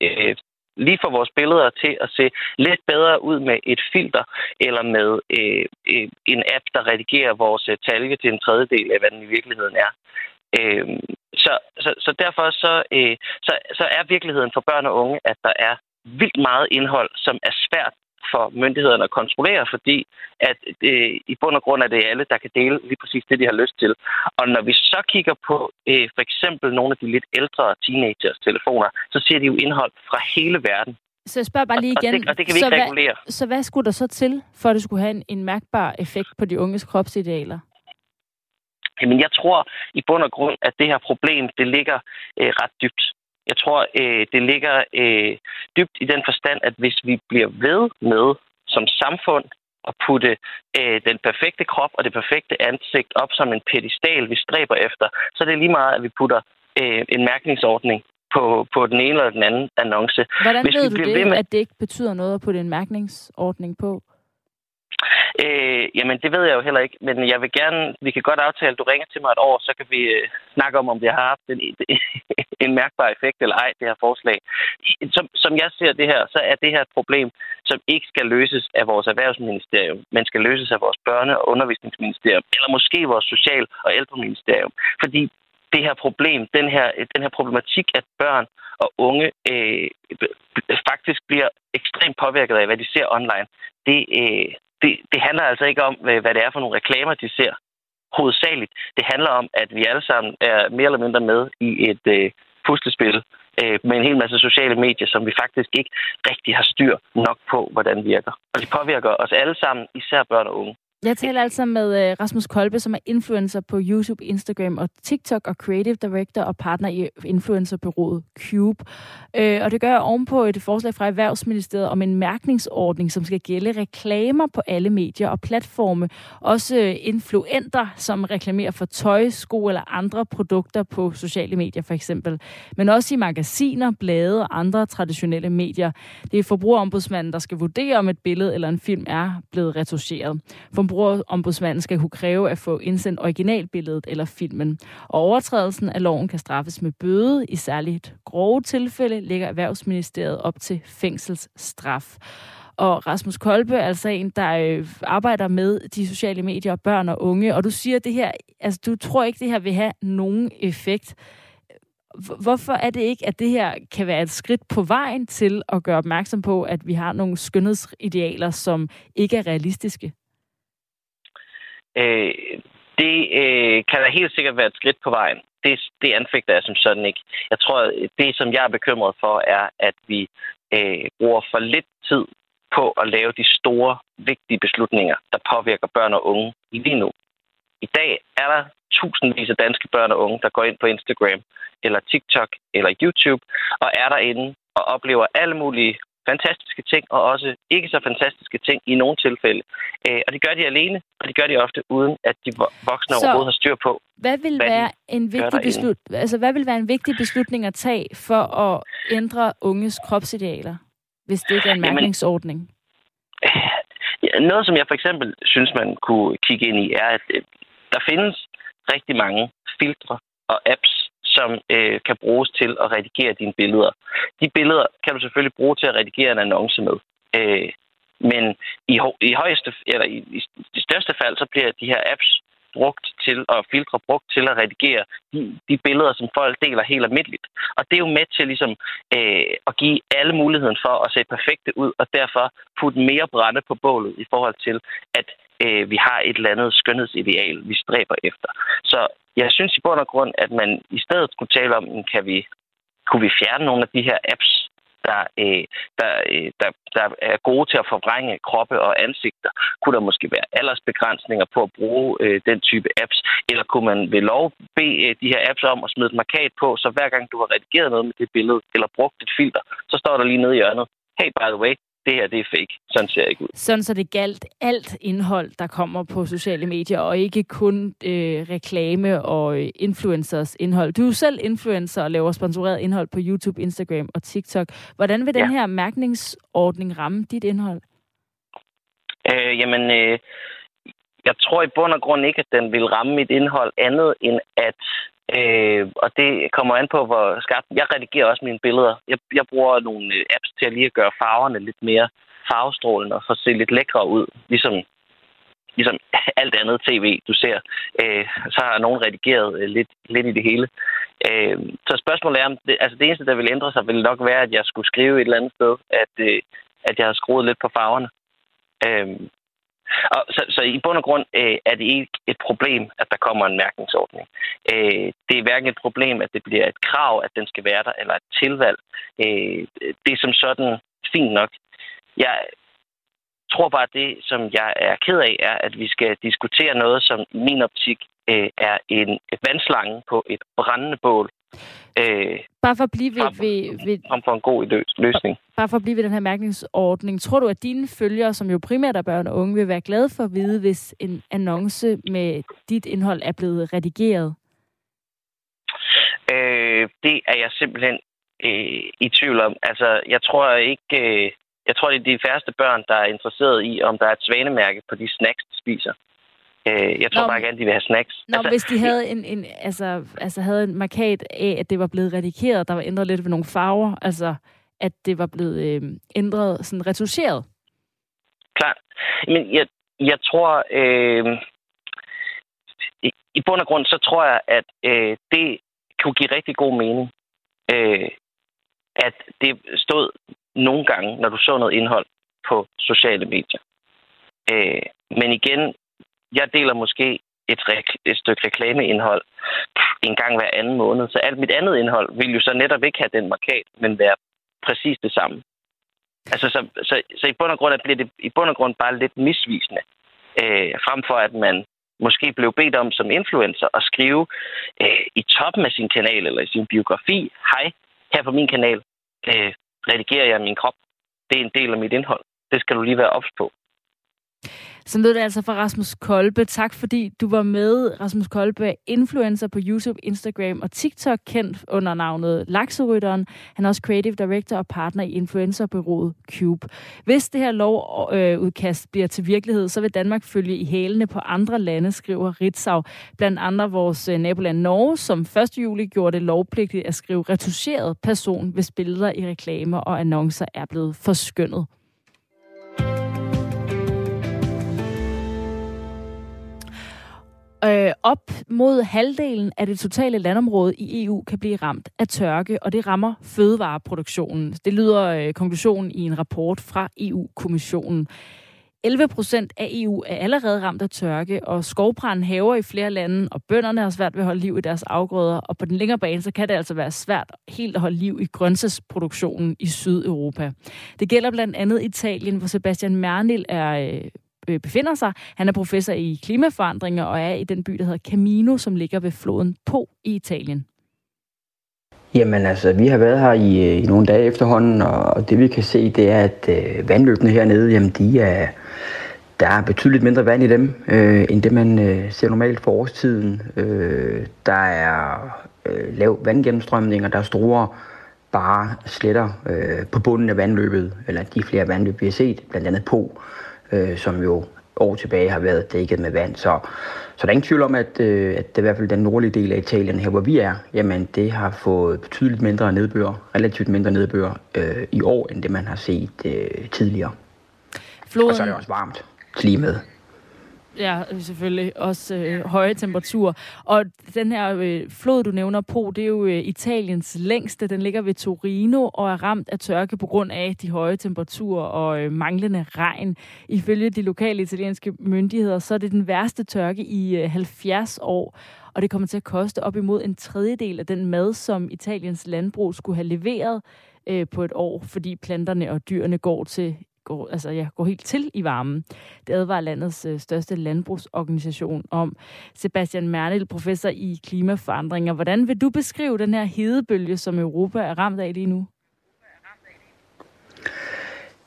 lige få vores billeder til at se lidt bedre ud med et filter, eller med en app, der redigerer vores talje til en tredjedel af, hvad den i virkeligheden er. Så derfor så er virkeligheden for børn og unge, at der er vildt meget indhold, som er svært for myndighederne at kontrollere, fordi at i bund og grund er det alle, der kan dele lige præcis det, de har lyst til. Og når vi så kigger på for eksempel nogle af de lidt ældre teenagers telefoner, så ser de jo indhold fra hele verden. Så jeg spørger bare lige igen, og det kan vi ikke regulere. Så hvad skulle der så til, for at det skulle have en mærkbar effekt på de unges kropsidealer? Jamen jeg tror i bund og grund, at det her problem, det ligger ret dybt. Jeg tror, det ligger dybt i den forstand, at hvis vi bliver ved med som samfund at putte den perfekte krop og det perfekte ansigt op som en pedestal, vi stræber efter, så det er lige meget, at vi putter en mærkningsordning på den ene eller den anden annonce. Hvordan hvis ved vi du det, med, at det ikke betyder noget at putte en mærkningsordning på? Jamen, det ved jeg jo heller ikke, men jeg vil gerne, vi kan godt aftale, at du ringer til mig et år, så kan vi snakke om det har haft en mærkbar effekt eller ej, det her forslag. Som jeg ser det her, så er det her et problem, som ikke skal løses af vores erhvervsministerium, men skal løses af vores børne- og undervisningsministerium, eller måske vores social- og ældreministerium. Fordi det her problem, den her problematik, at børn og unge faktisk bliver ekstremt påvirket af, hvad de ser online, det handler altså ikke om, hvad det er for nogle reklamer, de ser hovedsageligt. Det handler om, at vi alle sammen er mere eller mindre med i et puslespil med en hel masse sociale medier, som vi faktisk ikke rigtig har styr nok på, hvordan virker. Og det påvirker os alle sammen, især børn og unge. Jeg taler altså med Rasmus Kolbe, som er influencer på YouTube, Instagram og TikTok og creative director og partner i influencerbureauet Cube. Og det gør jeg ovenpå et forslag fra Erhvervsministeriet om en mærkningsordning, som skal gælde reklamer på alle medier og platforme. Også influenter, som reklamerer for tøj, sko eller andre produkter på sociale medier for eksempel. Men også i magasiner, blade og andre traditionelle medier. Det er forbrugerombudsmanden, der skal vurdere, om et billede eller en film er blevet retoucheret. Forbrugerombudsmanden skal kunne kræve at få indsendt originalbilledet eller filmen. Og overtrædelsen af loven kan straffes med bøde. I særligt grove tilfælde lægger Erhvervsministeriet op til fængselsstraf. Og Rasmus Kolbe er altså en, der arbejder med de sociale medier og børn og unge. Og du siger, det her, altså, du tror ikke, det her vil have nogen effekt. Hvorfor er det ikke, at det her kan være et skridt på vejen til at gøre opmærksom på, at vi har nogle skønhedsidealer, som ikke er realistiske? Det kan da helt sikkert være et skridt på vejen. Det anfægter jeg som sådan ikke. Jeg tror, det som jeg er bekymret for, er, at vi bruger for lidt tid på at lave de store, vigtige beslutninger, der påvirker børn og unge lige nu. I dag er der tusindvis af danske børn og unge, der går ind på Instagram eller TikTok eller YouTube og er derinde og oplever alle mulige fantastiske ting, og også ikke så fantastiske ting i nogle tilfælde. Og det gør de alene, og det gør de ofte uden, at de voksne overhovedet har styr på. Hvad vil være en vigtig beslutning at tage for at ændre unges kropsidealer, hvis det ikke er en mærkningsordning? Jamen, noget, som jeg for eksempel synes, man kunne kigge ind i, er, at der findes rigtig mange filtre og apps, som kan bruges til at redigere dine billeder. De billeder kan du selvfølgelig bruge til at redigere en annonce med. Men i største fald, så bliver de her apps brugt til at filtre, brugt til at redigere de billeder, som folk deler helt almindeligt. Og det er jo med til ligesom, at give alle muligheden for at se perfekte ud, og derfor putte mere brænde på bålet i forhold til, at vi har et eller andet skønhedsideal, vi stræber efter. Så jeg synes i bund og grund, at man i stedet skulle tale om, kunne vi fjerne nogle af de her apps, der er gode til at forvrænge kroppe og ansigter. Kunne der måske være aldersbegrænsninger på at bruge den type apps? Eller kunne man ved lov bede de her apps om at smide et markat på, så hver gang du har redigeret noget med det billede eller brugt et filter, så står der lige nede i hjørnet, hey, by the way, det her, det er fake. Sådan ser jeg ikke ud. Sådan så det galt alt indhold, der kommer på sociale medier, og ikke kun reklame og influencers indhold. Du er selv influencer og laver sponsoreret indhold på YouTube, Instagram og TikTok. Hvordan vil den her mærkningsordning ramme dit indhold? Jeg tror i bund og grund ikke, at den vil ramme mit indhold andet end at... og det kommer an på, hvor skarpt... Jeg redigerer også mine billeder. Jeg bruger nogle apps til at lige at gøre farverne lidt mere farvestrålende og for at se lidt lækre ud. Ligesom alt andet tv, du ser. Så har nogen redigeret lidt i det hele. Så spørgsmålet er, om det eneste, der vil ændre sig, vil nok være, at jeg skulle skrive et eller andet sted, at jeg har skruet lidt på farverne. Så i bund og grund er det ikke et problem, at der kommer en mærkningsordning. Det er hverken et problem, at det bliver et krav, at den skal være der, eller et tilvalg. Det er som sådan fint nok. Jeg tror bare, at det, som jeg er ked af, er, at vi skal diskutere noget, som i min optik er en vandslange på et brændende bål, Bare for at blive ved en god løsning. Bare for at blive ved den her mærkningsordning. Tror du, at dine følgere, som jo primært er børn og unge, vil være glade for at vide, hvis en annonce med dit indhold er blevet redigeret? Det er jeg simpelthen i tvivl om. Altså, jeg tror, det er de færreste børn, der er interesseret i, om der er et svanemærke på de snacks, de spiser. Jeg tror bare gerne, de vil have snacks. Nå, altså, hvis de havde en markat af, at det var blevet redigeret, der var ændret lidt ved nogle farver, altså at det var blevet ændret, sådan retuscheret. Klart. Men jeg tror, i bund og grund, så tror jeg, at det kunne give rigtig god mening, at det stod nogle gange, når du så noget indhold på sociale medier. Men igen, jeg deler måske et stykke reklameindhold en gang hver anden måned. Så alt mit andet indhold vil jo så netop ikke have den markat, men være præcis det samme. Altså, så i bund og grund bliver det i bund og grund bare lidt misvisende. Frem for at man måske blev bedt om som influencer at skrive i toppen af sin kanal eller i sin biografi, hej, her på min kanal redigerer jeg min krop. Det er en del af mit indhold. Det skal du lige være obs på. Så lød det altså fra Rasmus Kolbe. Tak fordi du var med. Rasmus Kolbe er influencer på YouTube, Instagram og TikTok, kendt under navnet Lakserytteren. Han er også creative director og partner i influencerbureauet Cube. Hvis det her lovudkast bliver til virkelighed, så vil Danmark følge i hælene på andre lande, skriver Ritzau. Blandt andre vores naboland Norge, som 1. juli gjorde det lovpligtigt at skrive retuscheret person, hvis billeder i reklamer og annoncer er blevet forskønnet. Op mod halvdelen af det totale landområde i EU kan blive ramt af tørke, og det rammer fødevareproduktionen. Det lyder konklusionen i en rapport fra EU-kommissionen. 11% af EU er allerede ramt af tørke, og skovbrand hæver i flere lande, og bønderne har svært ved at holde liv i deres afgrøder, og på den længere bane, så kan det altså være svært helt at holde liv i grøntsagsproduktionen i Sydeuropa. Det gælder blandt andet Italien, hvor Sebastian Mernild befinder sig. Han er professor i klimaforandringer og er i den by, der hedder Camino, som ligger ved floden Po i Italien. Jamen altså, vi har været her i nogle dage efterhånden, og det vi kan se, det er, at vandløbene hernede, jamen der er betydeligt mindre vand i dem, end det man ser normalt for årstiden. Der er lav vandgennemstrømning, og der er store bare sletter på bunden af vandløbet, eller de flere vandløb, vi har set, blandt andet Po, som jo år tilbage har været dækket med vand. Så der er ingen tvivl om, at det i hvert fald den nordlige del af Italien, her hvor vi er, jamen det har fået betydeligt mindre nedbør, relativt mindre nedbør i år, end det man har set tidligere. Floden. Og så er det også varmt klimaet. Ja, selvfølgelig. Også høje temperaturer. Og den her flod, du nævner på, det er jo Italiens længste. Den ligger ved Torino og er ramt af tørke på grund af de høje temperaturer og manglende regn. Ifølge de lokale italienske myndigheder, så er det den værste tørke i 70 år. Og det kommer til at koste op imod en tredjedel af den mad, som Italiens landbrug skulle have leveret på et år, fordi planterne og dyrene går helt til i varmen. Det advarer landets største landbrugsorganisation om. Sebastian Mernild, professor i klimaforandringer. Hvordan vil du beskrive den her hedebølge, som Europa er ramt af lige nu?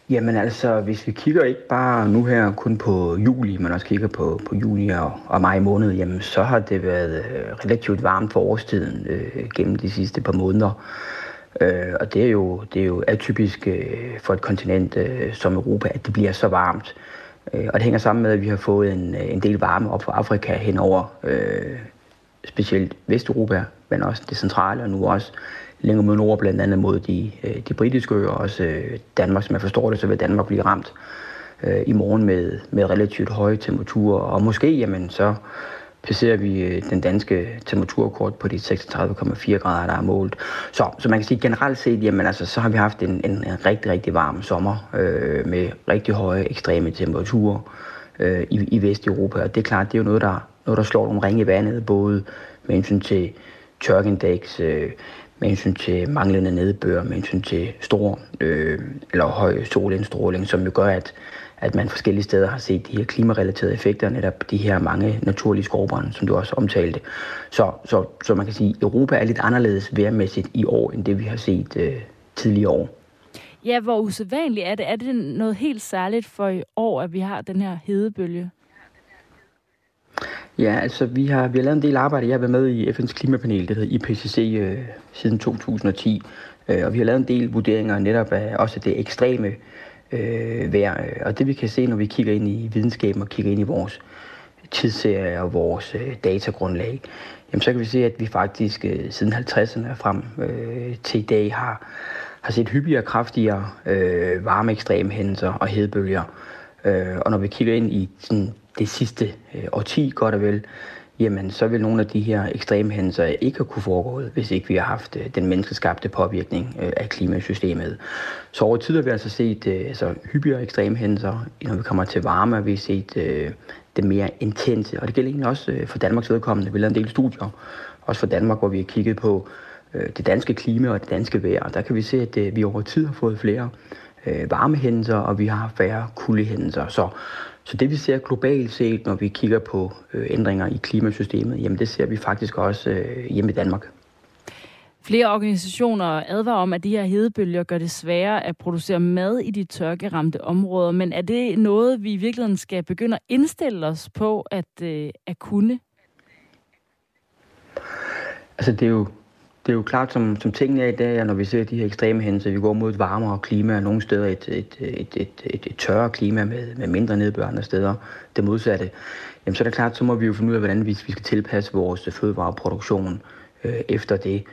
Jamen altså, hvis vi kigger ikke bare nu her kun på juli, men også kigger på juni og maj måned, jamen så har det været relativt varmt for årstiden gennem de sidste par måneder. Og det er jo atypisk for et kontinent som Europa, at det bliver så varmt. Og det hænger sammen med, at vi har fået en del varme op fra Afrika hen over specielt Vesteuropa, men også det centrale, og nu også længere mod nord, blandt andet mod de britiske øer, og også Danmark, som jeg forstår det, så vil Danmark blive ramt i morgen med relativt høje temperaturer. Og måske, jamen så passerer vi den danske temperaturrekord på de 36,4 grader, der er målt. Så man kan sige generelt set, jamen altså, så har vi haft en rigtig, rigtig varm sommer med rigtig høje ekstreme temperaturer i Vesteuropa. Og det er klart, det er jo noget, der slår nogle ringe i vandet, både med hensyn til tørkeindeks, med hensyn til manglende nedbør, med hensyn til stor eller høj solindstråling, som jo gør, at at man forskellige steder har set de her klimarelaterede effekter, netop de her mange naturlige skovbrande, som du også omtalte. Så man kan sige, at Europa er lidt anderledes vejrmæssigt i år, end det vi har set tidligere år. Ja, hvor usædvanligt er det? Er det noget helt særligt for i år, at vi har den her hedebølge? Ja, altså vi har lavet en del arbejde. Jeg har været med i FN's klimapanel, det hedder IPCC, siden 2010. Og vi har lavet en del vurderinger netop af også det ekstreme vejr. Og det vi kan se, når vi kigger ind i videnskaben og kigger ind i vores tidsserier og vores datagrundlag, jamen, så kan vi se, at vi faktisk siden 50'erne og frem til i dag har set hyppigere og kraftigere varme ekstremhændelser og hedebølger. Og når vi kigger ind i sådan det sidste årti, godt og vel, jamen så vil nogle af de her ekstremhændelser ikke have kunne foregået, hvis ikke vi har haft den menneskeskabte påvirkning af klimasystemet. Så over tid har vi altså set hyppigere ekstremhændelser, når vi kommer til varme, og vi har set det mere intense. Og det gælder egentlig også for Danmarks vedkommende. Vi har lavet en del studier, også for Danmark, hvor vi har kigget på det danske klima og det danske vejr. Der kan vi se, at vi over tid har fået flere varmehændelser, og vi har færre kuldehændelser. Så det vi ser globalt set, når vi kigger på ændringer i klimasystemet, jamen det ser vi faktisk også hjemme i Danmark. Flere organisationer advarer om, at de her hedebølger gør det sværere at producere mad i de tørkeramte områder. Men er det noget, vi i virkeligheden skal begynde at indstille os på at kunne? Altså det er jo klart, som tingene er i dag, når vi ser de her ekstreme hændelser, vi går mod et varmere klima, og nogle steder et tørre klima med mindre nedbør, andre steder det modsatte. Jamen, så er det klart, så må vi jo finde ud af, hvordan vi skal tilpasse vores fødevareproduktion efter det.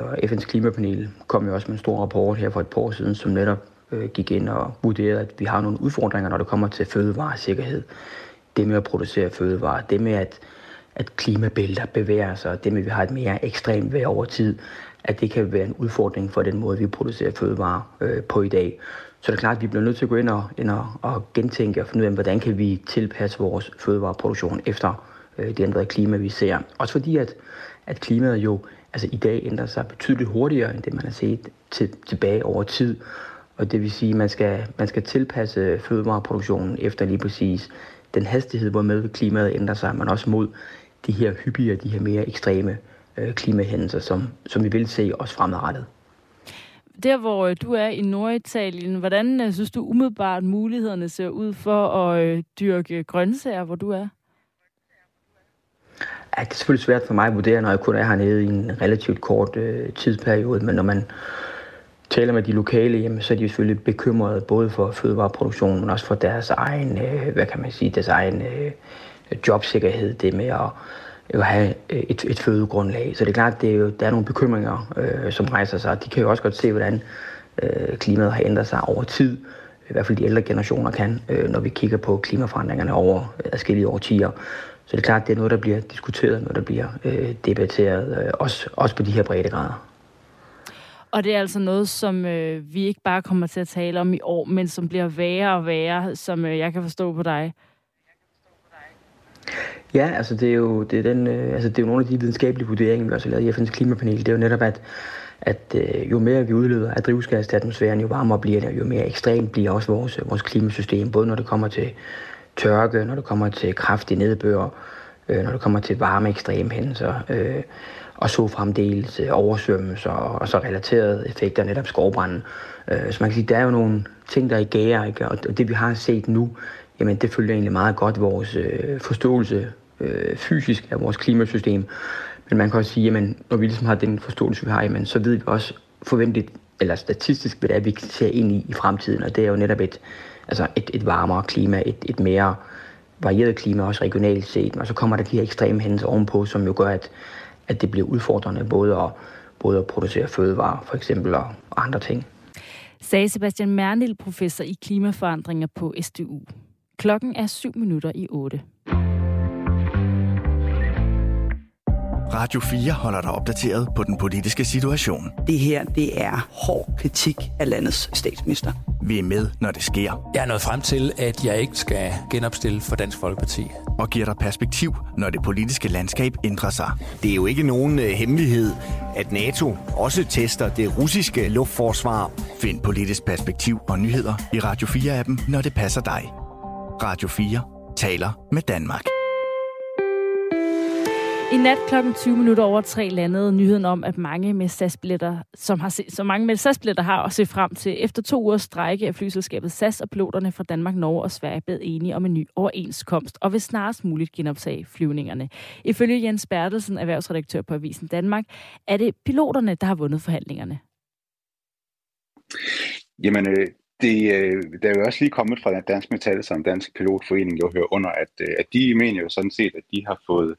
Og FN's klimapanel kom jo også med en stor rapport her for et par år siden, som netop gik ind og vurderede, at vi har nogle udfordringer, når det kommer til fødevaresikkerhed. Det med at producere fødevarer, det med at klimabælter bevæger sig, og det med, at vi har et mere ekstremt vejr over tid, at det kan være en udfordring for den måde, vi producerer fødevarer på i dag. Så det er klart, at vi bliver nødt til at gå ind og gentænke og finde ud af, hvordan kan vi tilpasse vores fødevareproduktion efter det ændrede klima, vi ser. Også fordi, at klimaet jo altså i dag ændrer sig betydeligt hurtigere, end det man har set tilbage over tid. Og det vil sige, at man skal tilpasse fødevareproduktionen efter lige præcis den hastighed, hvormed klimaet ændrer sig, men også mod de her hyppigere, de her mere ekstreme klimahændelser, som vi vil se også fremadrettet. Der, hvor du er i Norditalien, hvordan synes du umiddelbart mulighederne ser ud for at dyrke grøntsager, hvor du er? Ja, det er selvfølgelig svært for mig at vurdere, når jeg kun er hernede i en relativt kort tidsperiode, men når man taler med de lokale, jamen, så er de jo selvfølgelig bekymrede både for fødevareproduktionen, men også for deres egen, jobsikkerhed, det med at have et fødegrundlag. Så det er klart, der er nogle bekymringer, som rejser sig. De kan jo også godt se, hvordan klimaet har ændret sig over tid. I hvert fald de ældre generationer kan, når vi kigger på klimaforandringerne over adskillige årtier. Så det er klart, det er noget, der bliver diskuteret, noget, der bliver debatteret, også på de her breddegrader. Og det er altså noget, som vi ikke bare kommer til at tale om i år, men som bliver værre og værre, som jeg kan forstå på dig. Ja, altså det er jo nogle af de videnskabelige vurderinger, vi også har lavet i FN's klimapanel. Det er jo netop, at jo mere vi udleder af drivhusgas til atmosfæren, jo varmere bliver det, og jo mere ekstremt bliver også vores klimasystem, både når det kommer til tørke, når det kommer til kraftig nedbør, når det kommer til varme ekstremhændelser, og så fremdeles oversvømmelser og så relaterede effekter, netop skovbranden. Så man kan sige, at der er jo nogle ting, der er i gære, ikke? Og det vi har set nu, jamen det følger egentlig meget godt vores forståelse fysisk af vores klimasystem. Men man kan også sige, jamen når vi ligesom har den forståelse, vi har, jamen så ved vi også forventeligt, eller statistisk, hvad det er, vi ser ind i fremtiden. Og det er jo netop et varmere klima, et mere varieret klima, også regionalt set. Og så kommer der de her ekstreme hændelser ovenpå, som jo gør, at det bliver udfordrende både at producere fødevarer, for eksempel, og andre ting. Sagde Sebastian Mernild, professor i klimaforandringer på SDU. Klokken er 7:07. Radio 4 holder dig opdateret på den politiske situation. Det her, det er hård kritik af landets statsminister. Vi er med, når det sker. Jeg er nået frem til, at jeg ikke skal genopstille for Dansk Folkeparti. Og giver dig perspektiv, når det politiske landskab ændrer sig. Det er jo ikke nogen hemmelighed, at NATO også tester det russiske luftforsvar. Find politisk perspektiv og nyheder i Radio 4-appen, når det passer dig. Radio 4 taler med Danmark. I nat klokken 20 minutter over 3 landede nyheden om, at mange med SAS-billetter, har at se frem til. Efter 2 ugers strejke af flyselskabet SAS og piloterne fra Danmark, Norge og Sverige blev enige om en ny overenskomst og vil snarest muligt genoptage flyvningerne. Ifølge Jens Bertelsen, erhvervsredaktør på Avisen Danmark, er det piloterne, der har vundet forhandlingerne. Jamen, der er jo også lige kommet fra Dansk Metal, som Dansk Pilotforening jo hører under, at de mener jo sådan set, at de har fået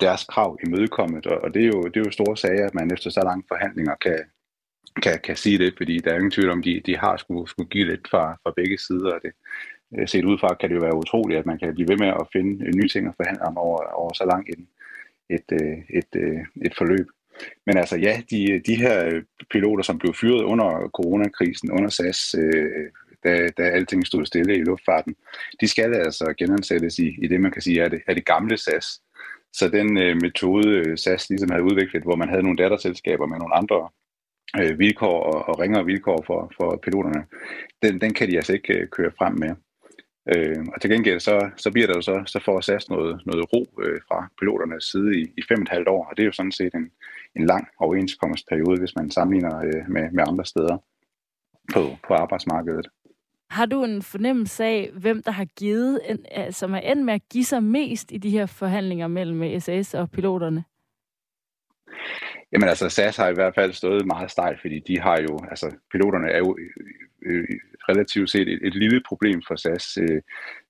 deres krav imødekommet, og det er jo store sager, at man efter så lange forhandlinger kan sige det, fordi der er ingen tvivl om, de har skulle give lidt fra begge sider, og det set ud fra kan det jo være utroligt, at man kan blive ved med at finde nye ting at forhandle om over så langt et forløb. Men altså ja, de her piloter, som blev fyret under coronakrisen, under SAS, da alting stod stille i luftfarten, de skal altså genansættes i det, man kan sige er det gamle SAS. Så den metode, SAS ligesom havde udviklet, hvor man havde nogle datterselskaber med nogle andre vilkår og ringere vilkår for piloterne, den kan de altså ikke køre frem med. Og til gengæld så bliver der jo så får SAS noget ro fra piloternes side i 5,5 år, og det er jo sådan set en lang overenskomstperiode, hvis man sammenligner med andre steder på arbejdsmarkedet. Har du en fornemmelse af, hvem der har givet, som er endt med at give sig mest i de her forhandlinger mellem SAS og piloterne? Jamen altså, SAS har i hvert fald stået meget stejlt, fordi de har jo, altså piloterne er jo relativt set et lille problem for SAS.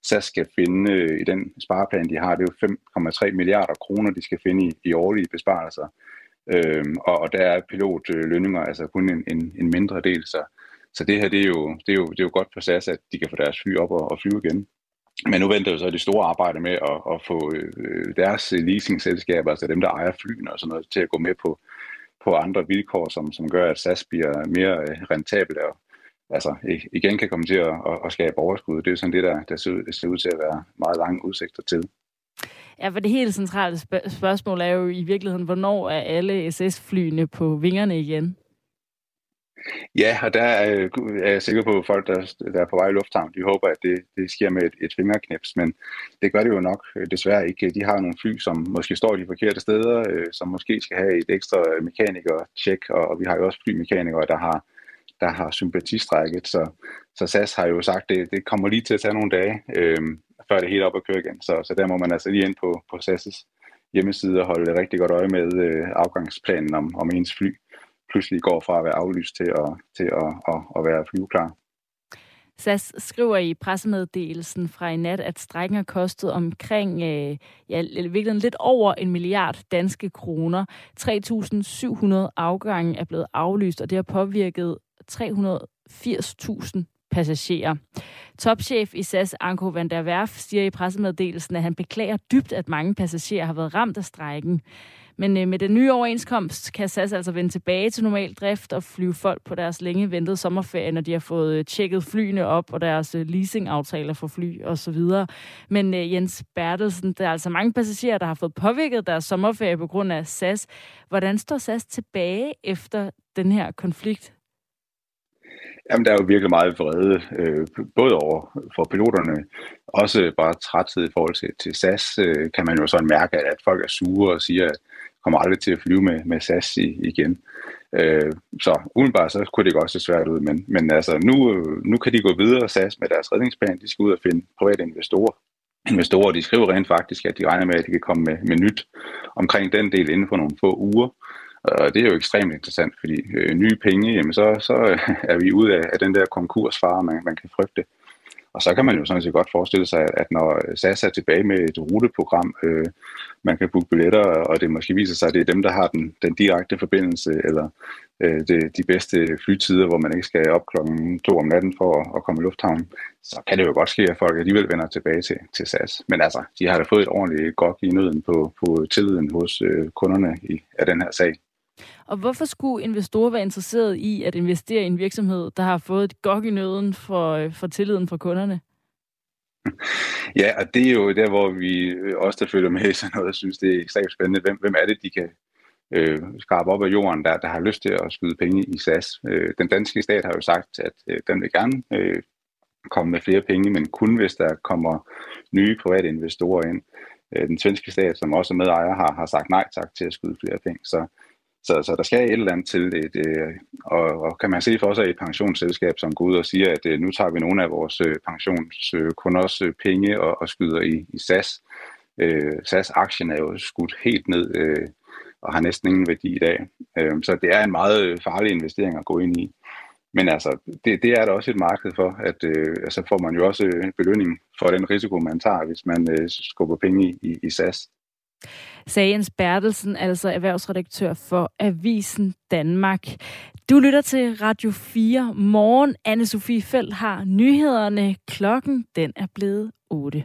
SAS skal finde i den spareplan, de har, det er jo 5,3 milliarder kroner, de skal finde i årlige besparelser. Og der er pilotlønninger altså kun en mindre del, så det her, det er jo godt for SAS, at de kan få deres fly op og flyve igen. Men nu venter jo så det store arbejde med at få deres leasingselskaber, altså dem, der ejer flyene og sådan noget, til at gå med på andre vilkår, som gør, at SAS bliver mere rentabel og altså igen kan komme til at skabe overskud. Det er sådan det, der ser ud til at være meget lange udsigter til. Ja, for det helt centrale spørgsmål er jo i virkeligheden, hvornår er alle SAS-flyene på vingerne igen? Ja, og der er jeg sikker på, at folk, der er på vej i lufthavn, de håber, at det sker med et fingerknips, men det gør det jo nok desværre ikke. De har nogle fly, som måske står de forkerte steder, som måske skal have et ekstra mekaniker-tjek, og vi har jo også flymekanikere, der har sympatistrækket, så SAS har jo sagt, at det kommer lige til at tage nogle dage, før det er helt op at køre igen. Så der må man altså lige ind på SAS' hjemmeside og holde rigtig godt øje med afgangsplanen om ens fly pludselig går fra at være aflyst til at være flyveklar. SAS skriver i pressemeddelelsen fra i nat, at strejken har kostet omkring lidt over 1 milliard danske kroner. 3.700 afgange er blevet aflyst, og det har påvirket 380.000 passagerer. Topchef i SAS, Anko van der Werf, siger i pressemeddelelsen, at han beklager dybt, at mange passagerer har været ramt af strejken. Men med den nye overenskomst kan SAS altså vende tilbage til normal drift og flyve folk på deres længe ventede sommerferie, når de har fået tjekket flyene op og deres leasingaftaler for fly osv. Men Jens Bertelsen, der er altså mange passagerer, der har fået påvirket deres sommerferie på grund af SAS. Hvordan står SAS tilbage efter den her konflikt? Jamen, der er jo virkelig meget vrede, både over for piloterne, også bare træthed i forhold til SAS, kan man jo sådan mærke, at folk er sure og siger, at kommer aldrig til at flyve med SAS igen. Så udenbart så kunne det godt se svært ud, men altså, nu kan de gå videre, SAS, med deres redningsplan. De skal ud og finde private investorer. De skriver rent faktisk, at de regner med, at de kan komme med nyt omkring den del inden for nogle få uger. Og det er jo ekstremt interessant, fordi nye penge, jamen så er vi ude af den der konkursfare, man kan frygte. Og så kan man jo sådan set godt forestille sig, at når SAS er tilbage med et ruteprogram, man kan booke billetter, og det måske viser sig, at det er dem, der har den direkte forbindelse, eller de bedste flytider, hvor man ikke skal op klokken 2 om natten for at komme i lufthavnen, så kan det jo godt ske, at folk alligevel vender tilbage til SAS. Men altså, de har da fået et ordentligt godt i nøden på tilliden hos kunderne af den her sag. Og hvorfor skulle investorer være interesseret i at investere i en virksomhed, der har fået et gok i nøden for tilliden fra kunderne? Ja, og det er jo der, hvor vi også der følger med i sådan noget, og synes, det er ekstremt spændende. Hvem er det, de kan skrabe op af jorden, der har lyst til at skyde penge i SAS? Den danske stat har jo sagt, at den vil gerne komme med flere penge, men kun hvis der kommer nye private investorer ind. Den svenske stat, som også er medejer, har sagt nej tak til at skyde flere penge, så der skal et eller andet til det, og kan man se for sig et pensionsselskab, som går ud og siger, at nu tager vi nogle af vores pensionskunders penge og skyder i SAS. SAS-aktien er jo skudt helt ned og har næsten ingen værdi i dag. Så det er en meget farlig investering at gå ind i. Men altså, det er der også et marked for, at så får man jo også en belønning for den risiko, man tager, hvis man skubber penge i SAS. Sagde Jens Bertelsen, altså erhvervsredaktør for Avisen Danmark. Du lytter til Radio 4 morgen. Anne-Sofie Feldt har nyhederne. Klokken den er blevet 8.